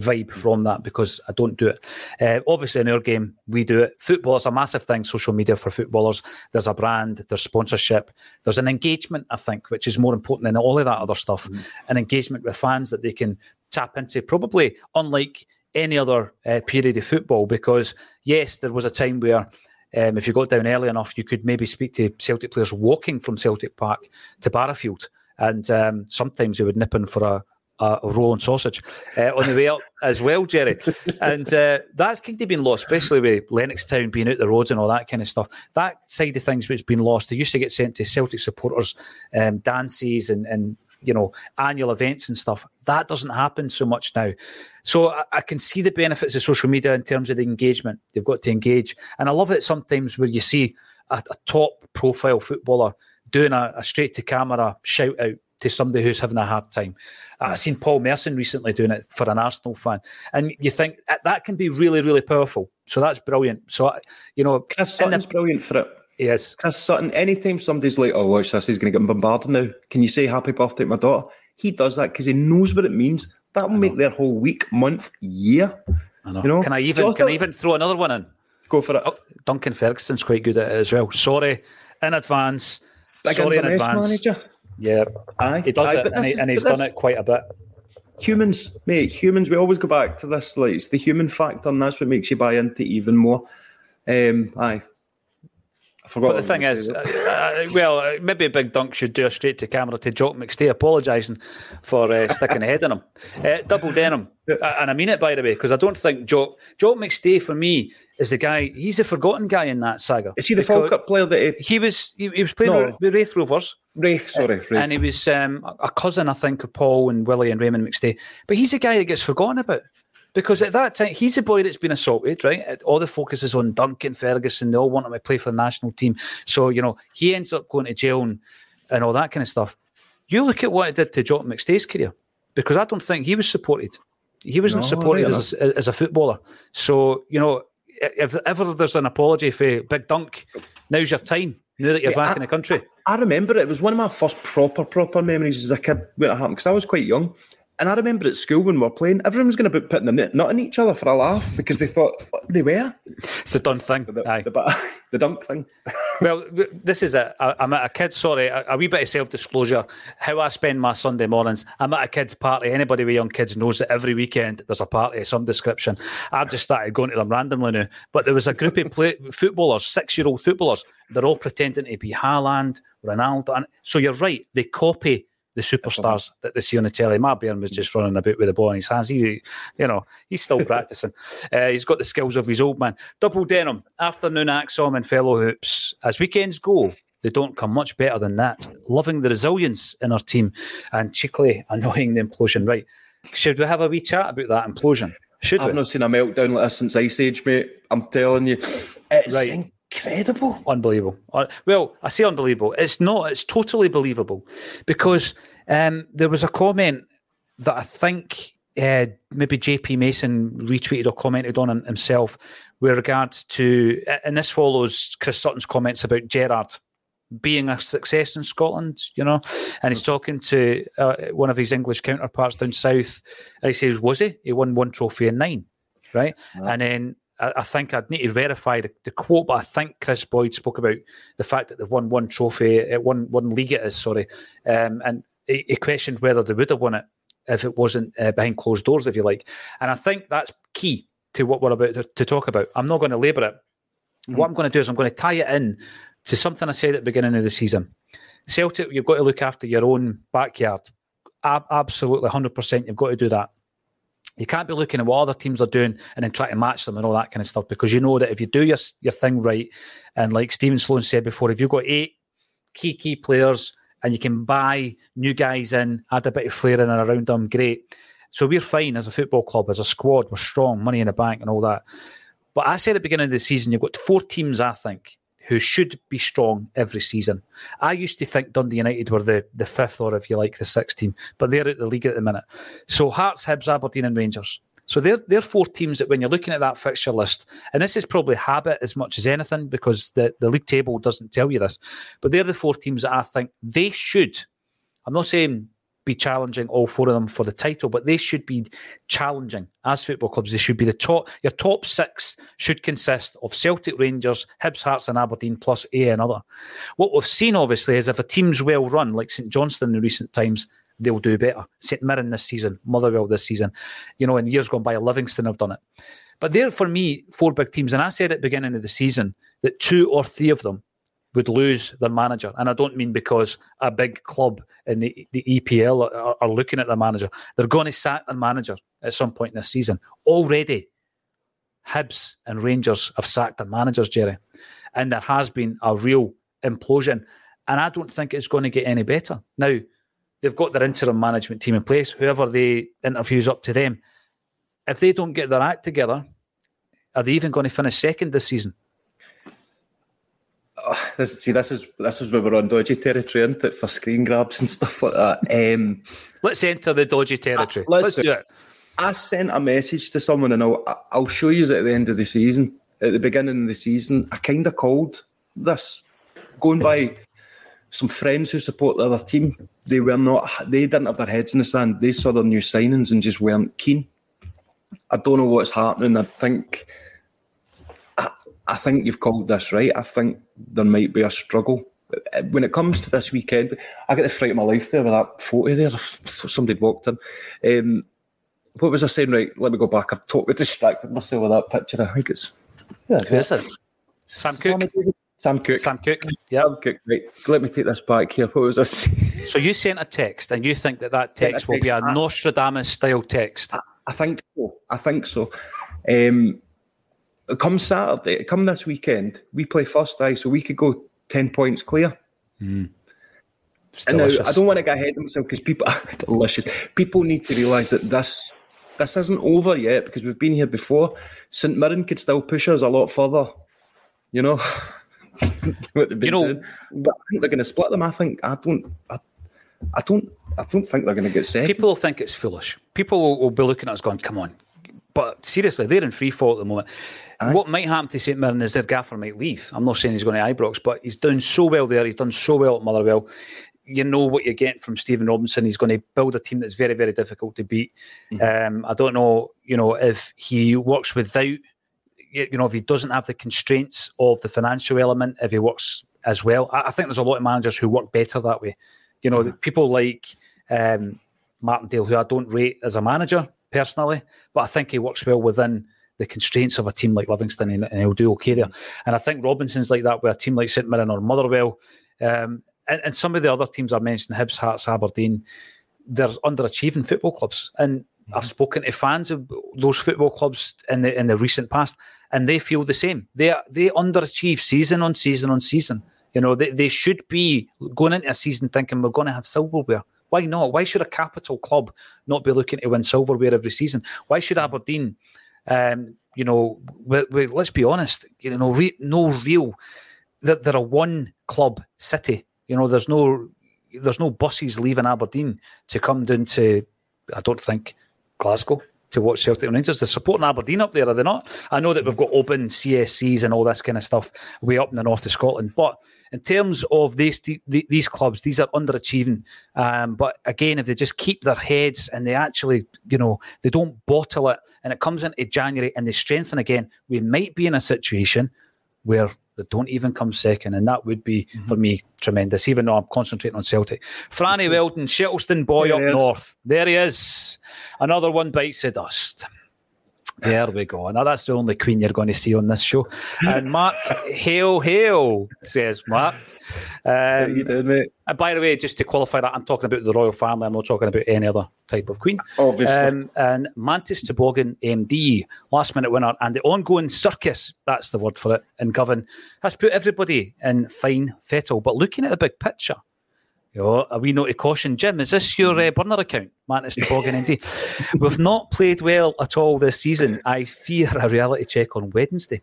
vibe from that because I don't do it. Uh, obviously, in our game, we do it. Football is a massive thing, social media for footballers. There's a brand, there's sponsorship, there's an engagement, I think, which is more important than all of that other stuff. Mm. An engagement with fans that they can tap into, probably unlike any other uh, period of football, because yes, there was a time where um, if you got down early enough, you could maybe speak to Celtic players walking from Celtic Park to Barrafield, and um, sometimes they would nip in for a, a, a roll and sausage uh, on the way up as well, Jerry. And uh, that's kind of been lost, especially with Lennox Town being out the roads and all that kind of stuff. That side of things has been lost. They used to get sent to Celtic supporters um, dances and, and you know, annual events and stuff. That doesn't happen so much now. So I, I can see the benefits of social media in terms of the engagement. They've got to engage. And I love it sometimes where you see a, a top-profile footballer doing a, a straight-to-camera shout-out to somebody who's having a hard time. I've seen Paul Merson recently doing it for an Arsenal fan. And you think, that can be really, really powerful. So that's brilliant. So, you know... Chris Sutton's the- brilliant for it. Yes. Chris Sutton, anytime somebody's like, oh, watch this, he's going to get bombarded now. Can you say happy birthday to my daughter? He does that because he knows what it means. That will make their whole week, month, year. I know. You know? Can I even Jota, can I even throw another one in? Go for it. Oh, Duncan Ferguson's quite good at it as well. Sorry in advance. Big Sorry in advance. Manager. Yeah. Aye. He does Aye, it and, this, he, and he's done this. It quite a bit. Humans, mate, humans, we always go back to this. Like, it's the human factor, and that's what makes you buy into it even more. Um, aye. I forgot. But the thing is, uh, well, maybe a big dunk should do a straight to camera to Jock McStay apologising for uh, sticking a head in him. Uh, double denim, and I mean it by the way, because I don't think Jock Jock McStay for me is the guy. He's the forgotten guy in that saga. Is he the Fall Cup player that he, he was? He, he was playing no. with Wraith Rovers. Wraith, sorry, Wraith. And he was um, a cousin, I think, of Paul and Willie and Raymond McStay. But he's the guy that gets forgotten about. Because at that time, he's a boy that's been assaulted, right? All the focus is on Duncan Ferguson. They all want him to play for the national team. So, you know, he ends up going to jail and, and all that kind of stuff. You look at what it did to Jock McStay's career, because I don't think he was supported. He wasn't no, supported really as, a, as a footballer. So, you know, if ever there's an apology for Big Dunk, now's your time. Now that you're yeah, back I, in the country. I, I remember it. It was one of my first proper, proper memories as a kid when it happened, because I was quite young. And I remember at school when we were playing, everyone was going to be putting their nut in each other for a laugh because they thought they were. It's a dunk thing. The, Aye. The, the dunk thing. Well, this is it. I'm at a kid's, sorry, a, a wee bit of self-disclosure. How I spend my Sunday mornings. I'm at a kid's party. Anybody with young kids knows that every weekend there's a party of some description. I've just started going to them randomly now. But there was a group of play, footballers, six-year-old footballers. They're all pretending to be Haaland, Ronaldo. So you're right, they copy the superstars that they see on the telly. My Bairn was just running about with a ball in his hands. He's, you know, he's still practicing. Uh, he's got the skills of his old man. Double denim, afternoon Axom and fellow hoops. As weekends go, they don't come much better than that. Loving the resilience in our team and cheekily annoying the implosion. Right, should we have a wee chat about that implosion? Should I've we? Not seen a meltdown like this since Ice Age, mate. I'm telling you, it's right. in- Incredible. Unbelievable. Well, I say unbelievable. It's not. It's totally believable because um, there was a comment that I think uh, maybe J P Mason retweeted or commented on himself with regards to, and this follows Chris Sutton's comments about Gerrard being a success in Scotland, you know, and he's talking to uh, one of his English counterparts down south. And he says, was he? He won one trophy in nine, right? Yeah. And then I think I'd need to verify the, the quote, but I think Chris Boyd spoke about the fact that they've won one trophy, one one league it is, sorry, um, and he, he questioned whether they would have won it if it wasn't uh, behind closed doors, if you like. And I think that's key to what we're about to, to talk about. I'm not going to labour it. Mm-hmm. What I'm going to do is I'm going to tie it in to something I said at the beginning of the season. Celtic, you've got to look after your own backyard. Ab- absolutely, one hundred percent, you've got to do that. You can't be looking at what other teams are doing and then try to match them and all that kind of stuff, because you know that if you do your your thing right, and like Stephen Sloan said before, if you've got eight key, key players and you can buy new guys in, add a bit of flair in and around them, great. So we're fine as a football club, as a squad, we're strong, money in the bank and all that. But I said at the beginning of the season, you've got four teams, I think, who should be strong every season. I used to think Dundee United were the, the fifth or, if you like, the sixth team, but they're at the league at the minute. So Hearts, Hibs, Aberdeen and Rangers. So they're, they're four teams that when you're looking at that fixture list, and this is probably habit as much as anything because the, the league table doesn't tell you this, but they're the four teams that I think they should, I'm not saying be challenging all four of them for the title, but they should be challenging as football clubs. They should be the top. Your top six should consist of Celtic, Rangers, Hibs, Hearts and Aberdeen plus A and other. What we've seen obviously is if a team's well run, like Saint Johnstone in recent times, they'll do better. Saint Mirren this season, Motherwell this season, you know, in years gone by, Livingston have done it. But they're, for me, four big teams, and I said at the beginning of the season that two or three of them would lose their manager. And I don't mean because a big club in the, the E P L are, are looking at their manager. They're going to sack their manager at some point in this season. Already, Hibs and Rangers have sacked their managers, Jerry. And there has been a real implosion. And I don't think it's going to get any better. Now, they've got their interim management team in place. Whoever they interview's up to them. If they don't get their act together, are they even going to finish second this season? Oh, this, see, this is this is where we're on dodgy territory, isn't it, for screen grabs and stuff like that. Um, let's enter the dodgy territory. I, let's, let's do, do it. I sent a message to someone, and I'll I'll show you at the end of the season. At the beginning of the season, I kind of called this, going by some friends who support the other team. They were not. They didn't have their heads in the sand. They saw their new signings and just weren't keen. I don't know what's happening. I think. I think you've called this right. I think there might be a struggle. When it comes to this weekend, I get the fright of my life there with that photo there. Somebody walked in. Um, what was I saying? Right, let me go back. I've totally distracted myself with that picture. I think it's... Yeah, who is it? Sam Cook? Sam Cook. Sam Cook. Yeah. Sam Cook. Right. Let me take this back here. What was this? So you sent a text, and you think that that text, text will be a I, Nostradamus-style text? I, I think so. I think so. Um, come Saturday, come this weekend, we play first aye, so we could go ten points clear. Mm. And now, I don't want to get ahead of myself because people delicious. People need to realise that this this isn't over yet because we've been here before. St Mirren could still push us a lot further, you know. what they've been you know, doing. But I think they're going to split them. I think I don't. I, I don't. I don't think they're going to get second. People will think it's foolish. People will, will be looking at us going, "Come on!" But seriously, they're in free fall at the moment. Aye. What might happen to St Mirren is their gaffer might leave. I'm not saying he's going to Ibrox, but he's done so well there. He's done so well at Motherwell. You know what you get from Stephen Robinson. He's going to build a team that's very, very difficult to beat. Mm-hmm. Um, I don't know, you know, if he works without, you know, if he doesn't have the constraints of the financial element, if he works as well. I, I think there's a lot of managers who work better that way. You know, mm-hmm. people like um, Martindale, who I don't rate as a manager personally, but I think he works well within the constraints of a team like Livingston, and, and he'll do okay there. And I think Robinson's like that with a team like St Mirren or Motherwell. Um, And, and some of the other teams I mentioned, Hibs, Hearts, Aberdeen, they're underachieving football clubs. And mm-hmm. I've spoken to fans of those football clubs in the in the recent past, and they feel the same. They they underachieve season on season on season. You know, they, they should be going into a season thinking we're going to have silverware. Why not? Why should a capital club not be looking to win silverware every season? Why should Aberdeen, um, you know, we, we, let's be honest, you know, re, no real, that they're, they're a one-club city. You know, there's no there's no buses leaving Aberdeen to come down to, I don't think, Glasgow to watch Celtic Rangers. They're supporting Aberdeen up there, are they not? I know that we've got open C S Cs and all this kind of stuff way up in the north of Scotland. But in terms of these these clubs, these are underachieving. Um, but again, if they just keep their heads and they actually, you know, they don't bottle it and it comes into January and they strengthen again, we might be in a situation where they don't even come second, and that would be, mm-hmm. for me, tremendous, even though I'm concentrating on Celtic. Franny mm-hmm. Weldon, Shettleston boy up is. north. There he is. Another one bites the dust. There we go. Now, that's the only Queen you're going to see on this show. And Mark, hail, hail, says Mark. Um, How you doing, mate? And by the way, just to qualify that, I'm talking about the royal family. I'm not talking about any other type of Queen. Obviously. Um, and Mantis Toboggan M D, last-minute winner, and the ongoing circus, that's the word for it, in Govan, has put everybody in fine fettle. But looking at the big picture, you know, a wee note of caution. Jim, is this your uh, burner account? Mantis Toboggan M D. We've not played well at all this season. I fear a reality check on Wednesday.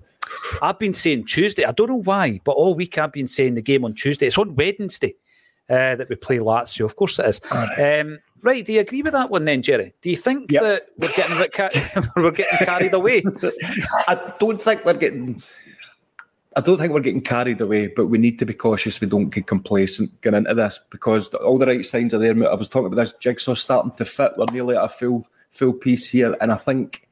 I've been saying Tuesday. I don't know why, but all week I've been saying the game on Tuesday. It's on Wednesday uh, that we play Lazio. Of course it is. Right. Um, right, do you agree with that one then, Jerry? Do you think yep. that we're getting, ca- we're getting carried away? I don't think we're getting... I don't think we're getting carried away, but we need to be cautious. We don't get complacent going into this because all the right signs are there. I was talking about this jigsaw starting to fit. We're nearly at a full full piece here. And I think,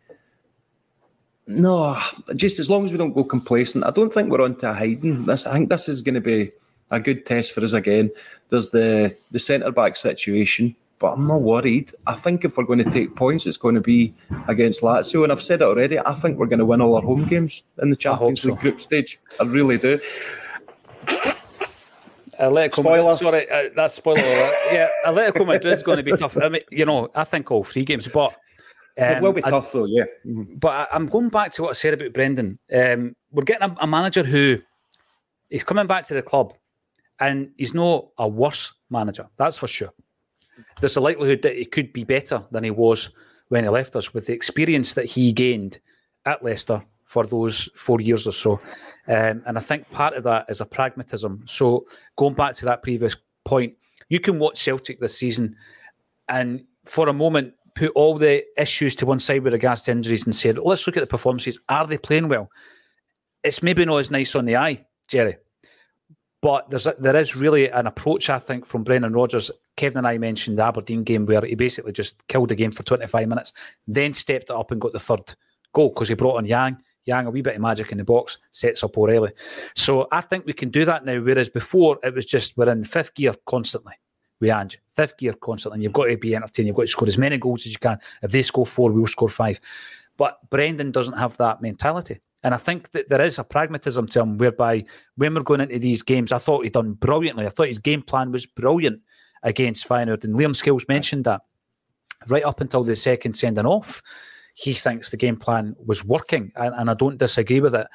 no, just as long as we don't go complacent, I don't think we're onto a hiding. This, I think this is going to be a good test for us again. There's the, the centre-back situation, but I'm not worried. I think if we're going to take points, it's going to be against Lazio. And I've said it already, I think we're going to win all our home games in the Champions so. League group stage. I really do. Atletico Madrid, sorry, uh, that's spoiler alert. Yeah, Atletico Madrid's going to be tough. I mean, you know, I think all three games, but... Um, it will be tough, I, though, yeah. Mm-hmm. But I, I'm going back to what I said about Brendan. Um, we're getting a, a manager who is coming back to the club and he's not a worse manager, that's for sure. There's a likelihood that he could be better than he was when he left us with the experience that he gained at Leicester for those four years or so. Um, and I think part of that is a pragmatism. So going back to that previous point, you can watch Celtic this season and for a moment put all the issues to one side with regards to injuries and say, let's look at the performances. Are they playing well? It's maybe not as nice on the eye, Jerry. But there's a, there is really an approach, I think, from Brendan Rodgers. Kevin and I mentioned the Aberdeen game where he basically just killed the game for twenty-five minutes, then stepped it up and got the third goal because he brought on Yang. Yang, a wee bit of magic in the box, sets up O'Reilly. So I think we can do that now, whereas before it was just we're in fifth gear constantly. We Ange, fifth gear constantly. And you've got to be entertained. You've got to score as many goals as you can. If they score four, we'll score five. But Brendan doesn't have that mentality. And I think that there is a pragmatism to him whereby when we're going into these games, I thought he'd done brilliantly. I thought his game plan was brilliant against Feyenoord. And Liam Scales mentioned that right up until the second sending off, he thinks the game plan was working. And, and I don't disagree with it.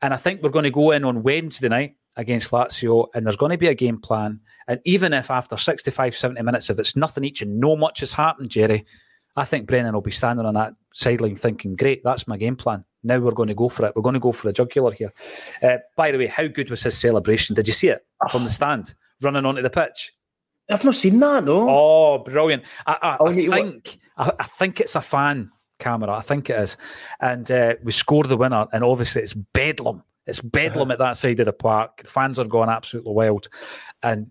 And I think we're going to go in on Wednesday night against Lazio, and there's going to be a game plan. And even if after sixty-five, seventy minutes, if it's nothing each and no much has happened, Jerry, I think Brendan will be standing on that sideline thinking, great, that's my game plan. Now we're going to go for it. We're going to go for a jugular here. Uh, by the way, how good was his celebration? Did you see it from the stand, running onto the pitch? I've not seen that, no. Oh, brilliant. I, I, I think I, I think it's a fan camera. I think it is. And uh, we scored the winner, and obviously it's bedlam. It's bedlam at that side of the park. The fans are going absolutely wild. And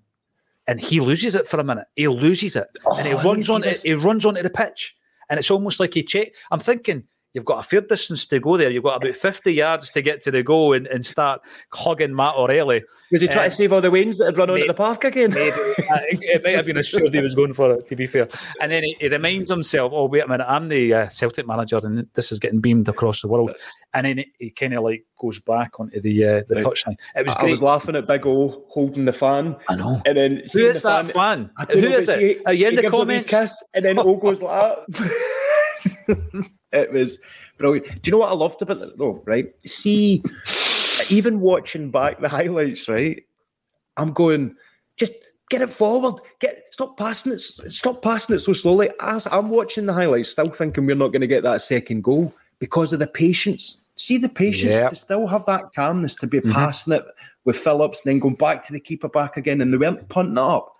and he loses it for a minute. He loses it. Oh, and he runs on it. He runs onto the pitch. And it's almost like he checked. I'm thinking, you've got a fair distance to go there. You've got about fifty yards to get to the goal and, and start hugging Matt O'Reilly. Was he trying um, to save all the wings that had run on at the park again? Maybe. it, it might have been assured he was going for it, to be fair. And then he, he reminds himself, oh, wait a minute, I'm the uh, Celtic manager and this is getting beamed across the world. And then he, he kind of like goes back onto the uh, the right. touchline. It was I, great. I was laughing at Big O holding the fan. I know. And then who is the that fan? fan? Who know, is it? He, Are you in the comments? Kiss, and then O goes like that. It was brilliant. Do you know what I loved about it though, right? See, even watching back the highlights, right? I'm going, just get it forward. Get stop passing it. Stop passing it so slowly. As I'm watching the highlights, still thinking we're not going to get that second goal because of the patience. See the patience yep. to still have that calmness to be mm-hmm. passing it with Phillips and then going back to the keeper back again, and they weren't punting it up.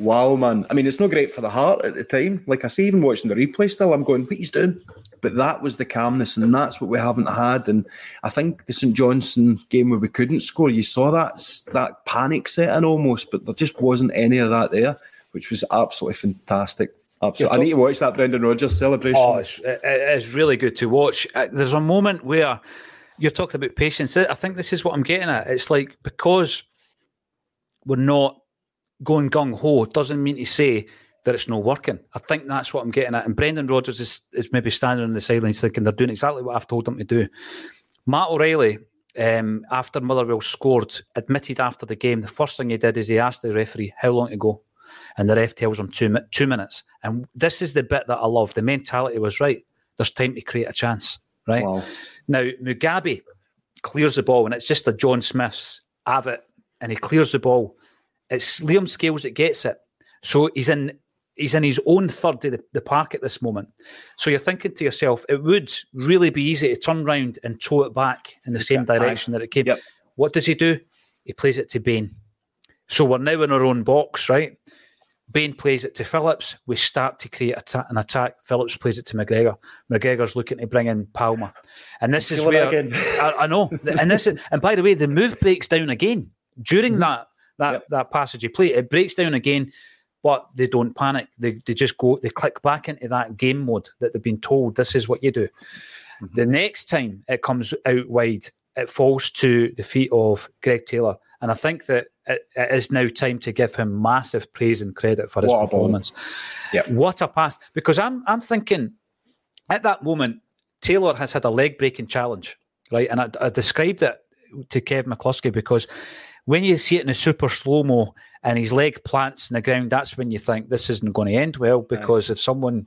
Wow, man. I mean, it's not great for the heart at the time. Like I say, even watching the replay still, I'm going, what he's doing? But that was the calmness, and that's what we haven't had. And I think the Saint Johnstone game where we couldn't score, you saw that that panic set in almost, but there just wasn't any of that there, which was absolutely fantastic. Absolutely. I need to watch that Brendan Rodgers celebration. Oh, it's, it's really good to watch. There's a moment where you're talking about patience. I think this is what I'm getting at. It's like, because we're not going gung-ho doesn't mean to say that it's not working. I think that's what I'm getting at. And Brendan Rodgers is, is maybe standing on the sidelines thinking they're doing exactly what I've told them to do. Matt O'Reilly, um, after Motherwell scored, admitted after the game, the first thing he did is he asked the referee how long to go. And the ref tells him two, two minutes. And this is the bit that I love. The mentality was right. There's time to create a chance, right? Wow. Now, Mugabe clears the ball, and it's just a John Smith's Abbott, and he clears the ball. It's Liam Scales that gets it. So he's in he's in his own third of the, the park at this moment. So you're thinking to yourself, it would really be easy to turn round and throw it back in the it's same direction high. that it came. Yep. What does he do? He plays it to Bain. So we're now in our own box, right? Bain plays it to Phillips. We start to create atta- an attack. Phillips plays it to McGregor. McGregor's looking to bring in Palmer. And this is where... I, I know. And, this is, and by the way, the move breaks down again. During mm-hmm. that... That yep. that passage of play, it breaks down again, but they don't panic. They they just go, they click back into that game mode that they've been told, this is what you do. Mm-hmm. The next time it comes out wide, it falls to the feet of Greg Taylor. And I think that it, it is now time to give him massive praise and credit for his what performance. Yep. What a pass. Because I'm I'm thinking, at that moment, Taylor has had a leg-breaking challenge, right? And I, I described it to Kevin McCluskey because... when you see it in a super slow-mo and his leg plants in the ground, that's when you think this isn't going to end well, because yeah. if someone,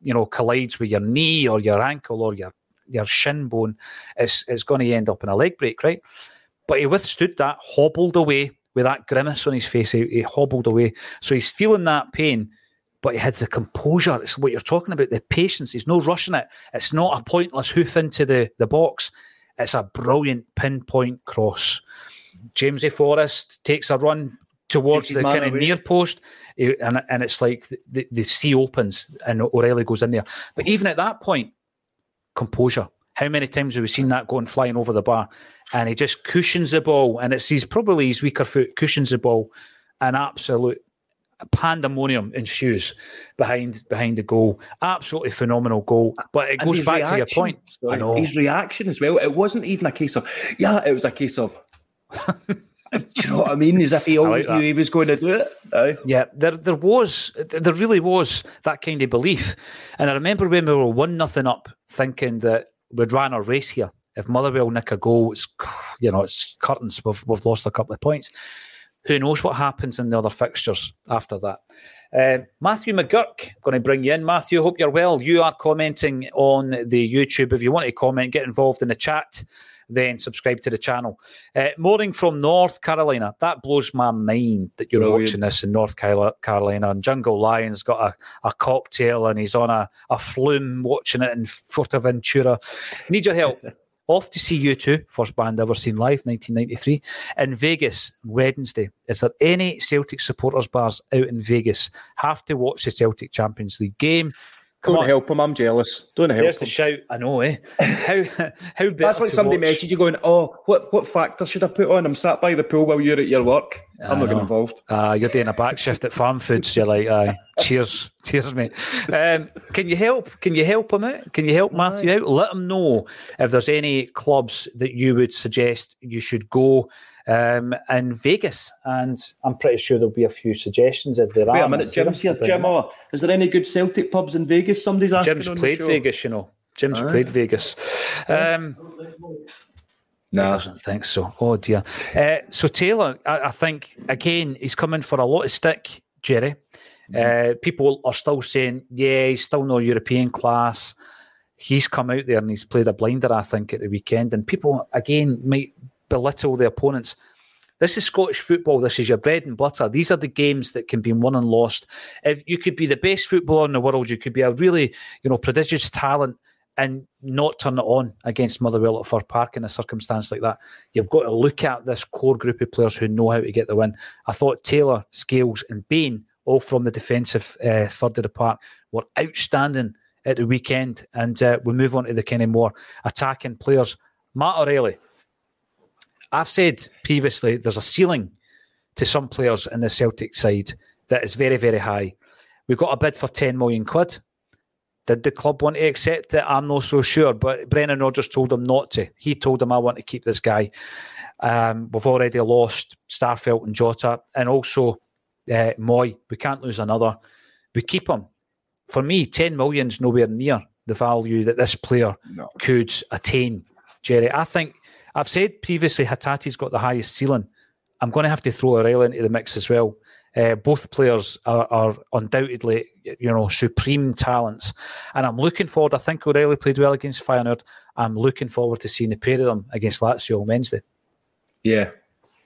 you know, collides with your knee or your ankle or your, your shin bone, it's, it's going to end up in a leg break, right? But he withstood that, hobbled away with that grimace on his face. He, he hobbled away. So he's feeling that pain, but he had the composure. It's what you're talking about, the patience. He's no rushing it. It's not a pointless hoof into the, the box. It's a brilliant pinpoint cross. James A. Forrest takes a run towards the kind of away. near post, and and it's like the, the, the sea opens and O'Reilly goes in there. But even at that point, composure. How many times have we seen that going flying over the bar? And he just cushions the ball, and it's his, probably his weaker foot, cushions the ball, and absolute pandemonium ensues behind behind the goal. Absolutely phenomenal goal. But it and goes back reaction, to your point. Sorry, I know. His reaction as well, it wasn't even a case of, yeah, it was a case of, do you know what I mean? As if he always like knew he was going to do it. No. Yeah, there there was, there really was that kind of belief. And I remember when we were one nothing up, thinking that we'd ran our race here If Motherwell nick a goal, it's, you know, it's curtains. We've, we've lost a couple of points. Who knows what happens in the other fixtures after that? Uh, Matthew McGurk, going to bring you in. Matthew, hope you're well. You are commenting on the YouTube. If you want to comment, get involved in the chat, then subscribe to the channel. Uh, morning from North Carolina. That blows my mind that you're Brilliant. watching this in North Carolina. And Jungle Lion's got a, a cocktail and he's on a, a flume watching it in Fuerteventura. Need your help. Off to see you two, first band ever seen live, nineteen ninety-three, in Vegas, Wednesday. Is there any Celtic supporters bars out in Vegas? Have to watch the Celtic Champions League game. Come Don't on. help him, I'm jealous. Don't help There's him. There's the shout, I know, eh? How, how better That's like somebody watch? messaged you going, oh, what what factor should I put on? I'm sat by the pool while you're at your work. I'm I not getting involved. Uh, you're doing a back shift at Farm Foods. You're like, aye, cheers, cheers, mate. Um, can you help? Can you help him out? Can you help Matthew out? Let him know if there's any clubs that you would suggest you should go um, in Vegas. And I'm pretty sure there'll be a few suggestions if there Wait are. Wait a minute, Jim's here. Jim, oh, is there any good Celtic pubs in Vegas? Somebody's asking Jim's on played the show. Vegas, you know. Jim's aye. played Vegas. Um No, I don't think so. Oh, dear. Uh, so Taylor, I, I think, again, he's coming for a lot of stick, Jerry. Mm-hmm. Uh, people are still saying, yeah, he's still no European class. He's come out there and he's played a blinder, I think, at the weekend. And people, again, might belittle the opponents. This is Scottish football. This is your bread and butter. These are the games that can be won and lost. If you could be the best footballer in the world, you could be a really, you know, prodigious talent, and not turn it on against Motherwell at Fir Park in a circumstance like that. You've got to look at this core group of players who know how to get the win. I thought Taylor, Scales and Bain, all from the defensive uh, third of the park, were outstanding at the weekend. And uh, we move on to the kind of more attacking players. Matt O'Reilly, I've said previously there's a ceiling to some players in the Celtic side that is very, very high. We've got a bid for ten million quid. Did the club want to accept it? I'm not so sure, but Brendan Rodgers told him not to. He told him, I want to keep this guy. Um, we've already lost Starfelt and Jota, and also uh, Moy. We can't lose another. We keep him. For me, ten million is nowhere near the value that this player no. could attain, Jerry. I think, I've said previously, Hatate's got the highest ceiling. I'm going to have to throw O'Reilly into the mix as well. Uh, both players are, are undoubtedly, you know, supreme talents. And I'm looking forward, I think O'Reilly played well against Feyenoord. I'm looking forward to seeing the pair of them against Lazio on Wednesday. Yeah.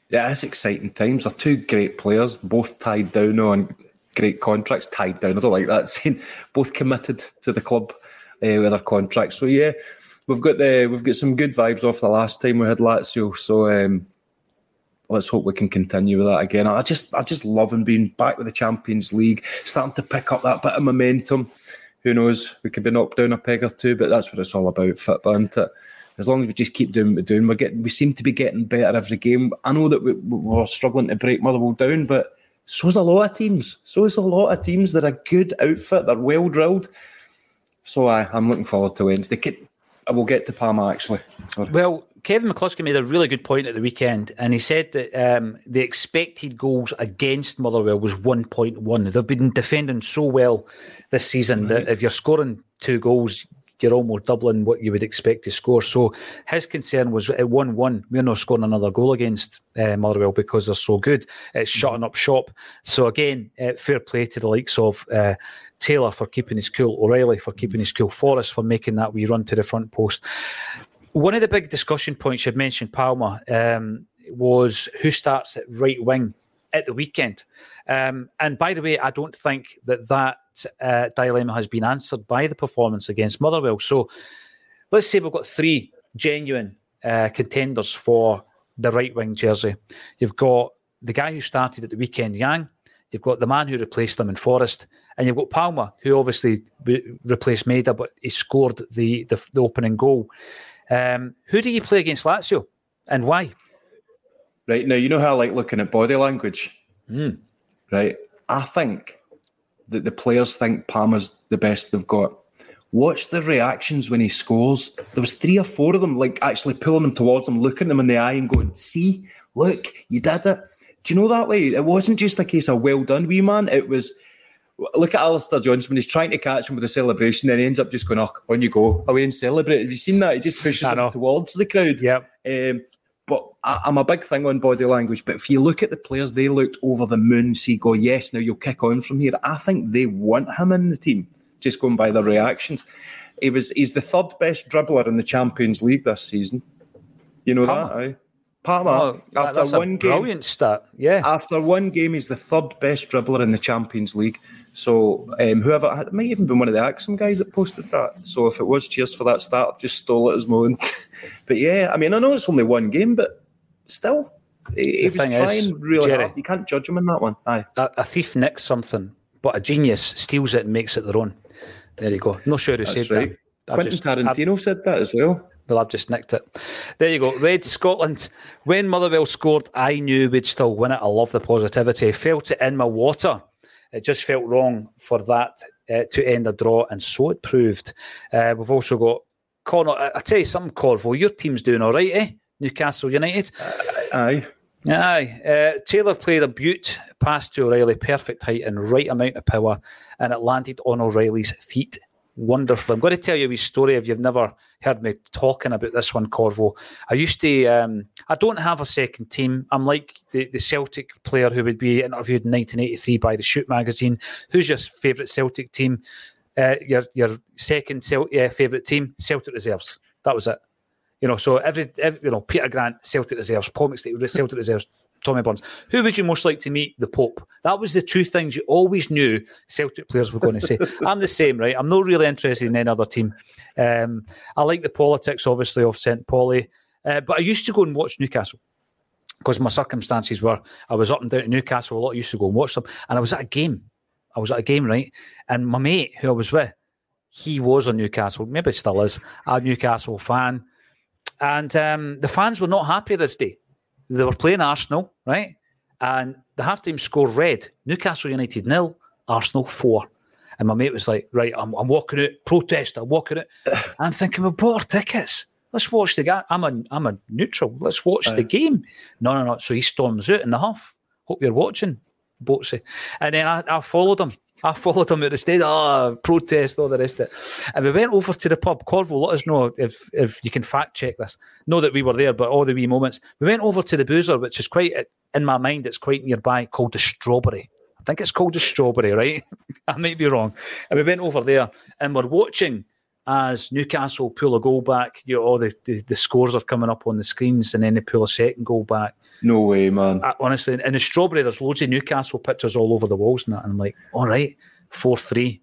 Yeah, it's exciting times. They're two great players, both tied down on great contracts. Tied down, I don't like that saying. Both committed to the club uh, with their contracts. So yeah, we've got the we've got some good vibes off the last time we had Lazio. So um let's hope we can continue with that again. I just I just love him being back with the Champions League, starting to pick up that bit of momentum. Who knows? We could be knocked down a peg or two, but that's what it's all about, football, isn't it? As long as we just keep doing what we're doing, we're getting, we seem to be getting better every game. I know that we, we're struggling to break Motherwell down, but so's a lot of teams. So's a lot of teams. They're a good outfit. They're well-drilled. So I, I'm looking forward to Wednesday. I will get to Palmer, actually. Sorry. Well, Kevin McCluskey made a really good point at the weekend, and he said that um, the expected goals against Motherwell was one point one. They've been defending so well this season right. that if you're scoring two goals, you're almost doubling what you would expect to score. So his concern was at one one, we're not scoring another goal against uh, Motherwell because they're so good. It's shutting up shop. So again, uh, fair play to the likes of uh, Taylor for keeping his cool, O'Reilly for keeping his cool, Forrest for making that wee run to the front post. One of the big discussion points you've mentioned, Palmer, um, was who starts at right wing at the weekend. Um, and by the way, I don't think that that uh, dilemma has been answered by the performance against Motherwell. So let's say we've got three genuine uh, contenders for the right wing jersey. You've got the guy who started at the weekend, Yang. You've got the man who replaced him in Forrest, and you've got Palmer, who obviously re- replaced Maida, but he scored the, the, the opening goal. Um, who do you play against Lazio and why? Right, now you know how I like looking at body language. Mm. Right, I think that the players think Palmer's the best they've got. Watch the reactions when he scores. There was three or four of them like actually pulling him towards him, looking them in the eye and going, see, look, you did it. Do you know that way? It wasn't just a case of well done, wee man. It was, Look at Alistair Johnson when he's trying to catch him with a celebration, then he ends up just going, oh, on you go, away and celebrate. Have you seen that? He just pushes him towards the crowd. Yep. Um, but I, I'm a big thing on body language, but if you look at the players, they looked over the moon, see, go, yes, now you'll kick on from here. I think they want him in the team, just going by their reactions. He was He's the third best dribbler in the Champions League this season. You know Palmer. that, aye? Palmer, oh, that, after one game... brilliant stat, yeah. After one game, he's the third best dribbler in the Champions League. So um, whoever... It might even been one of the Axon guys that posted that. So if it was, cheers for that stat. I've just stole it as my own. But yeah, I mean, I know it's only one game, but still, he, he was trying is, really Jerry, hard. You can't judge him in that one. Aye. A, a thief nicks something, but a genius steals it and makes it their own. There you go. Not sure who That's said right. that. Quentin just, Tarantino I've, said that as well. Well, I've just nicked it. There you go. Red Scotland. When Motherwell scored, I knew we'd still win it. I love the positivity. Felt it in my water. It just felt wrong for that uh, to end a draw, and so it proved. Uh, we've also got Connor. I, I tell you something, Corvo. Your team's doing all right, eh? Newcastle United. Aye. Aye. Uh, Taylor played a beaut pass to O'Reilly, perfect height and right amount of power, and it landed on O'Reilly's feet. Wonderful. I'm going to tell you a wee story if you've never heard me talking about this one, Corvo. I used to, um, I don't have a second team. I'm like the, the Celtic player who would be interviewed in nineteen eighty-three by the Shoot magazine. Who's your favourite Celtic team? Uh, your your second Cel- yeah, favourite team? Celtic Reserves. That was it. You know, so every, every you know, Peter Grant, Celtic Reserves, Paul McStay, Celtic Reserves, Tommy Burns. Who would you most like to meet? The Pope. That was the two things you always knew Celtic players were going to say. I'm the same, right? I'm not really interested in any other team. Um, I like the politics, obviously, of Saint Pauli. Uh, but I used to go and watch Newcastle because my circumstances were I was up and down to Newcastle a lot. I used to go and watch them. And I was at a game. I was at a game, right? And my mate, who I was with, he was a Newcastle, maybe still is, a Newcastle fan. And um, the fans were not happy this day. They were playing Arsenal, right? And the half-time score read, Newcastle United nil, Arsenal four. And my mate was like, right, I'm, I'm walking out, protest, I'm walking out. I'm thinking, we bought our tickets. Let's watch the game. I'm a, I'm a neutral. Let's watch uh, the game. No, no, no. So he storms out in the huff. Hope you're watching, Boatsy. And then I, I followed him. I followed him at the stage. Ah, protest, all the rest of it. And we went over to the pub. Corvo, let us know if if you can fact check this. Know that we were there, but all the wee moments. We went over to the Boozer, which is quite, in my mind, it's quite nearby, called the Strawberry. I think it's called the Strawberry, right? I might be wrong. And we went over there and we're watching as Newcastle pull a goal back. You know, all the, the, the scores are coming up on the screens, and then they pull a second goal back. No way, man. I, honestly, in the Strawberry, there's loads of Newcastle pictures all over the walls and that. And I'm like, all right, four three.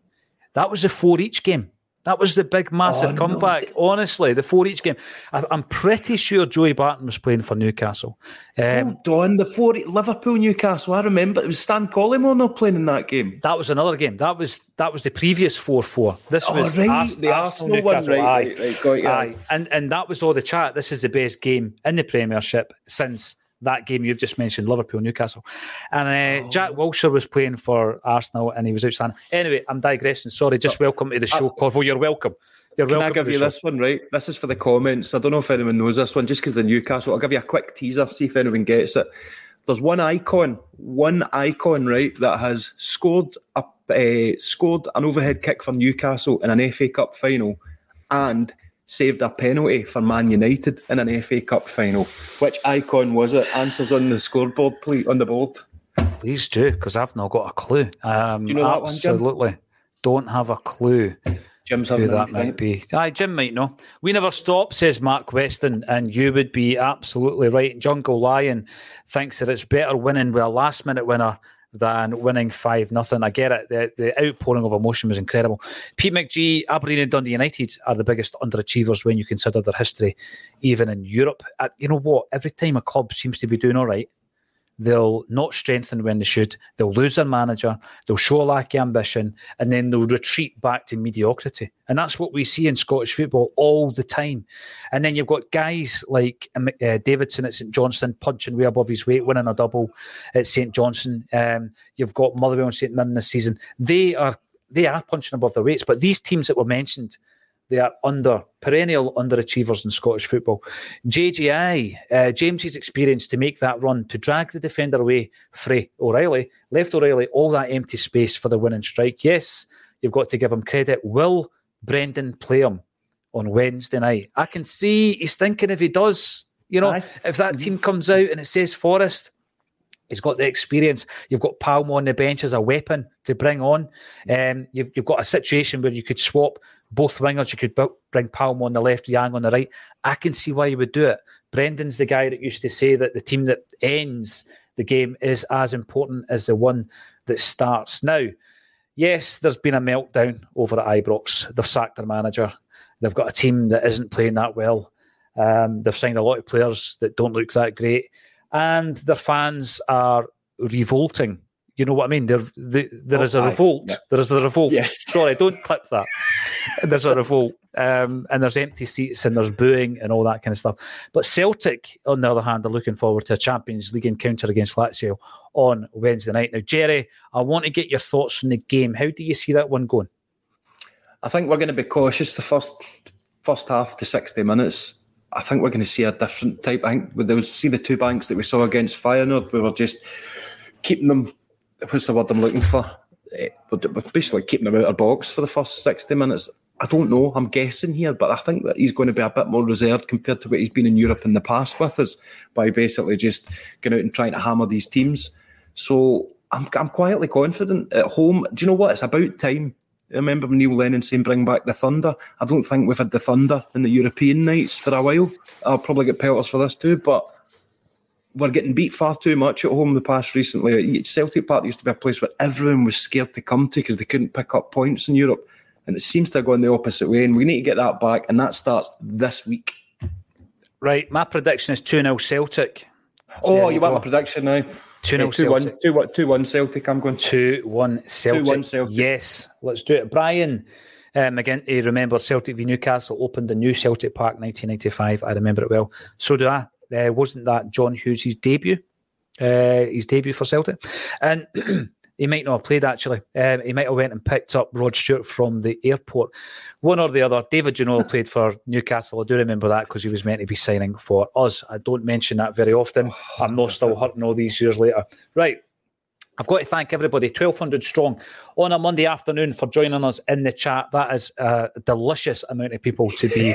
That was the four each game. That was the big, massive oh, comeback. No. Honestly, the four each game. I, I'm pretty sure Joey Barton was playing for Newcastle. Um, Hold on, the four Liverpool Newcastle. I remember it was Stan Collymore not playing in that game. That was another game. That was that was the previous four four. This oh, was right. Ars- the Arsenal, Arsenal one, right? Aye. right, right. Got you. Aye. And and that was all the chat. This is the best game in the Premiership since that game you've just mentioned, Liverpool Newcastle. And uh, oh. Jack Wilshere was playing for Arsenal and he was outstanding. Anyway, I'm digressing. Sorry, just but, welcome to the show, I've, Corvo. You're welcome. You're can welcome I give you show. This one, right? This is for the comments. I don't know if anyone knows this one, just because the Newcastle. I'll give you a quick teaser, see if anyone gets it. There's one icon, one icon, right, that has scored a, uh, scored an overhead kick for Newcastle in an F A Cup final and saved a penalty for Man United in an F A Cup final. Which icon was it? Answers on the scoreboard, please, on the board. Please do, because I've not got a clue. Um, do you know that one, Jim? Absolutely. Don't have a clue Jim's who that anything. Might be. Aye, Jim might know. We never stop, says Mark Weston, and you would be absolutely right. Jungle Lion thinks that it's better winning with a last-minute winner than winning five nothing. I get it. The, the outpouring of emotion was incredible. Pete McGee, Aberdeen and Dundee United are the biggest underachievers when you consider their history, even in Europe. Uh, you know what? Every time a club seems to be doing all right, they'll not strengthen when they should. They'll lose their manager. They'll show a lack of ambition, and then they'll retreat back to mediocrity. And that's what we see in Scottish football all the time. And then you've got guys like uh, Davidson at Saint Johnstone punching way above his weight, winning a double at Saint Johnstone. Um, you've got Motherwell and Saint Mirren this season. They are they are punching above their weights. But these teams that were mentioned, They are under perennial underachievers in Scottish football. J G I, uh, James's experience to make that run, to drag the defender away frae O'Reilly, left O'Reilly all that empty space for the winning strike. Yes, you've got to give him credit. Will Brendan play him on Wednesday night? I can see he's thinking if he does, you know, Aye. if that team comes out and it says Forest, he's got the experience. You've got Palmer on the bench as a weapon to bring on. Um, you've, you've got a situation where you could swap both wingers. You could b- bring Palmer on the left, Yang on the right. I can see why you would do it. Brendan's the guy that used to say that the team that ends the game is as important as the one that starts. Now, yes, there's been a meltdown over at Ibrox. They've sacked their manager. They've got a team that isn't playing that well. Um, they've signed a lot of players that don't look that great. And their fans are revolting. You know what I mean? There, they, there oh, is a I, revolt. No. There is a revolt. Yes. Sorry, don't clip that. There's a revolt. Um, and there's empty seats and there's booing and all that kind of stuff. But Celtic, on the other hand, are looking forward to a Champions League encounter against Lazio on Wednesday night. Now, Jerry, I want to get your thoughts on the game. How do you see that one going? I think we're going to be cautious the first first half to sixty minutes. I think we're going to see a different type. I think we'll see the two banks that we saw against Feyenoord. We were just keeping them, what's the word I'm looking for? We're basically keeping them out of box for the first sixty minutes. I don't know, I'm guessing here, but I think that he's going to be a bit more reserved compared to what he's been in Europe in the past with us by basically just going out and trying to hammer these teams. So I'm, I'm quietly confident at home. Do you know what? It's about time. I remember Neil Lennon saying, bring back the thunder. I don't think we've had the thunder in the European nights for a while. I'll probably get pelters for this too, but we're getting beat far too much at home in the past recently. Celtic Park used to be a place where everyone was scared to come to because they couldn't pick up points in Europe. And it seems to have gone the opposite way, and we need to get that back, and that starts this week. Right, my prediction is two nil Celtic. Oh, you want my prediction now? two nil Celtic. two one Celtic, I'm going to. two one Celtic. two one Celtic. Yes, let's do it. Brian um, McGinty, remember Celtic v Newcastle opened the new Celtic Park nineteen ninety-five. I remember it well. So do I. Uh, wasn't that John Hughes' debut? Uh, his debut for Celtic? And he might not have played, actually. Um, he might have went and picked up Rod Stewart from the airport. One or the other. David Ginola played for Newcastle. I do remember that because he was meant to be signing for us. I don't mention that very often. Oh, I'm not still hurting all these years later. Right. I've got to thank everybody, twelve hundred strong, on a Monday afternoon for joining us in the chat. That is a delicious amount of people to be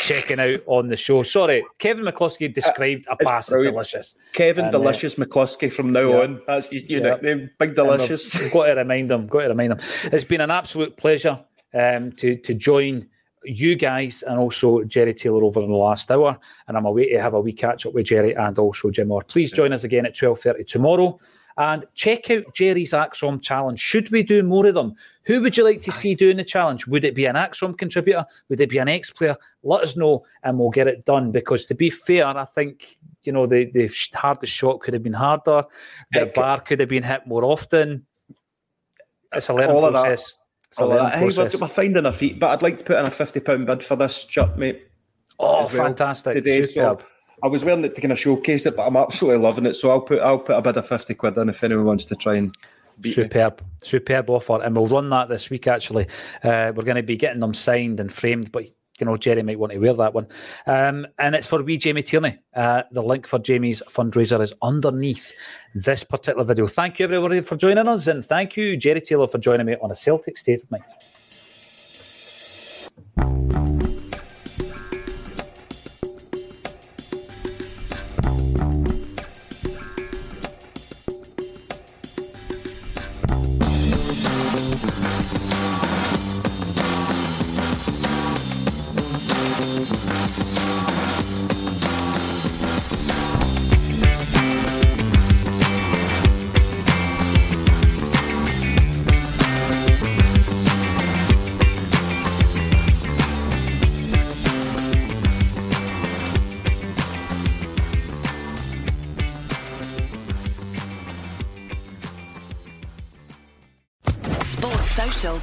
checking out on the show. Sorry, Kevin McCluskey described uh, a pass as delicious. Kevin and, Delicious uh, McCluskey from now yeah, on. That's your yeah. nickname, Big Delicious. I've got to remind them, got to remind them. It's been an absolute pleasure um, to, to join you guys and also Jerry Taylor over in the last hour. And I'm away to have a wee catch-up with Jerry and also Jim Moore. Please join us again at twelve thirty tomorrow. And check out Jerry's ACSOM challenge. Should we do more of them? Who would you like to see doing the challenge? Would it be an ACSOM contributor? Would it be an ex-player? Let us know and we'll get it done. Because to be fair, I think, you know, the, the hardest shot could have been harder. The it bar could have been hit more often. It's a learning process. It's a learning process. Hey, we're, we're finding our feet, but I'd like to put in a fifty pounds bid for this shirt, mate. Oh, fantastic. Today, superb. So- I was wearing it to kind of showcase it, but I'm absolutely loving it. So I'll put I'll put a bid of fifty quid in if anyone wants to try and beat Superb. Me. Superb offer. And we'll run that this week, actually. Uh, we're going to be getting them signed and framed, but you know, Jerry might want to wear that one. Um, and it's for wee Jamie Tierney. Uh, the link for Jamie's fundraiser is underneath this particular video. Thank you, everybody, for joining us. And thank you, Jerry Taylor, for joining me on A Celtic State of Mind.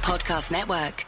Podcast Network.